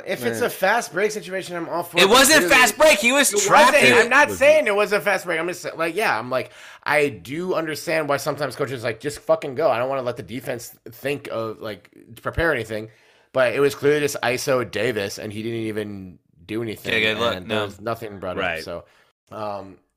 If it's a fast break situation, I'm all for it. It wasn't a fast break. He was trapped. I'm not saying it was a fast break. I'm just like, I do understand why sometimes coaches are like, just fucking go. I don't want to let the defense think of like prepare anything. But it was clearly just ISO Davis, and he didn't even do anything. There was nothing brought up. So,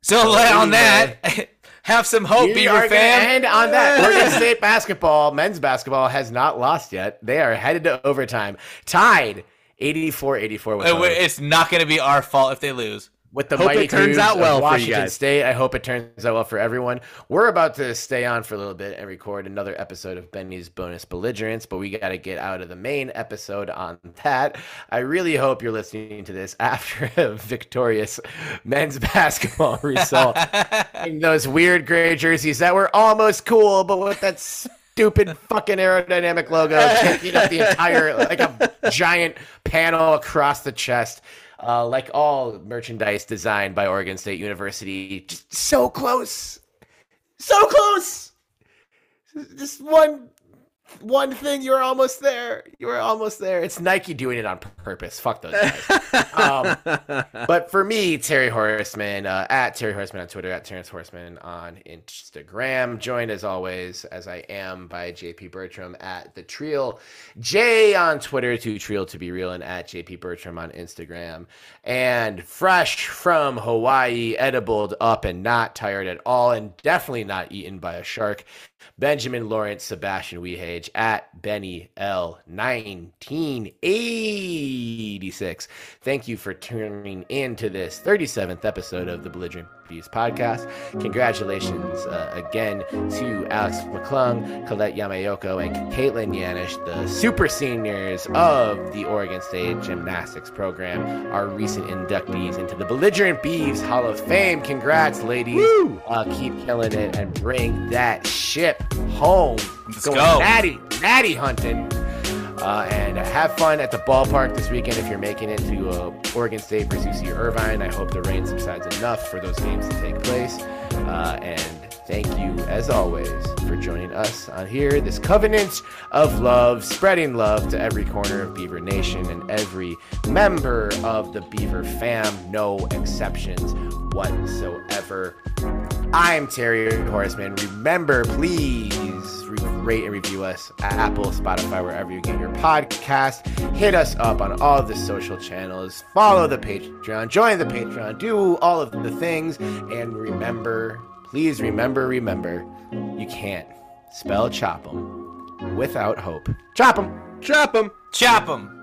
So on that, have some hope, Beaver fan. And on that, Oregon State basketball, men's basketball, has not lost yet. They are headed to overtime, tied 84-84. It's not going to be our fault if they lose. With the hope mighty it turns out well Washington for you guys. State, I hope it turns out well for everyone. We're about to stay on for a little bit and record another episode of Benny's Bonus Belligerence, but we got to get out of the main episode on that. I really hope you're listening to this after a victorious men's basketball result in those weird gray jerseys that were almost cool, but with that stupid fucking aerodynamic logo taking up the entire, like a giant panel across the chest. Like all merchandise designed by Oregon State University, just so close, so close. Just one thing, you were almost there. You were almost there. It's Nike doing it on purpose. Fuck those guys. But for me, Terry Horseman, at Terry Horseman on Twitter, at Terrence Horseman on Instagram. Joined as always, as I am, by JP Bertram at The Triel J on Twitter, to Triel to be real, and at JP Bertram on Instagram. And fresh from Hawaii, edibled up and not tired at all, and definitely not eaten by a shark, Benjamin Lawrence, Sebastian Wehage at Benny L 1986. Thank you for tuning into this 37th episode of the Belligerent Beavs podcast. Congratulations again to Alex McClung, Colette Yamayoko, and Caitlin Yanish, the super seniors of the Oregon State gymnastics program, our recent inductees into the Belligerent Beavs Hall of Fame. Congrats, ladies. Keep killing it and bring that ship home. Let's go. Natty hunting. And have fun at the ballpark this weekend if you're making it to Oregon State versus UC Irvine. I hope the rain subsides enough for those games to take place. And thank you, as always, for joining us on here. This covenant of love, spreading love to every corner of Beaver Nation and every member of the Beaver fam, no exceptions whatsoever. I'm Terry Horseman. Remember, please rate and review us at Apple, Spotify, wherever you get your podcast. Hit us up on all the social channels. Follow the Patreon. Join the Patreon. Do all of the things. And remember, please remember, you can't spell Chop'em without hope. Chop'em. Chop'em. Chop'em.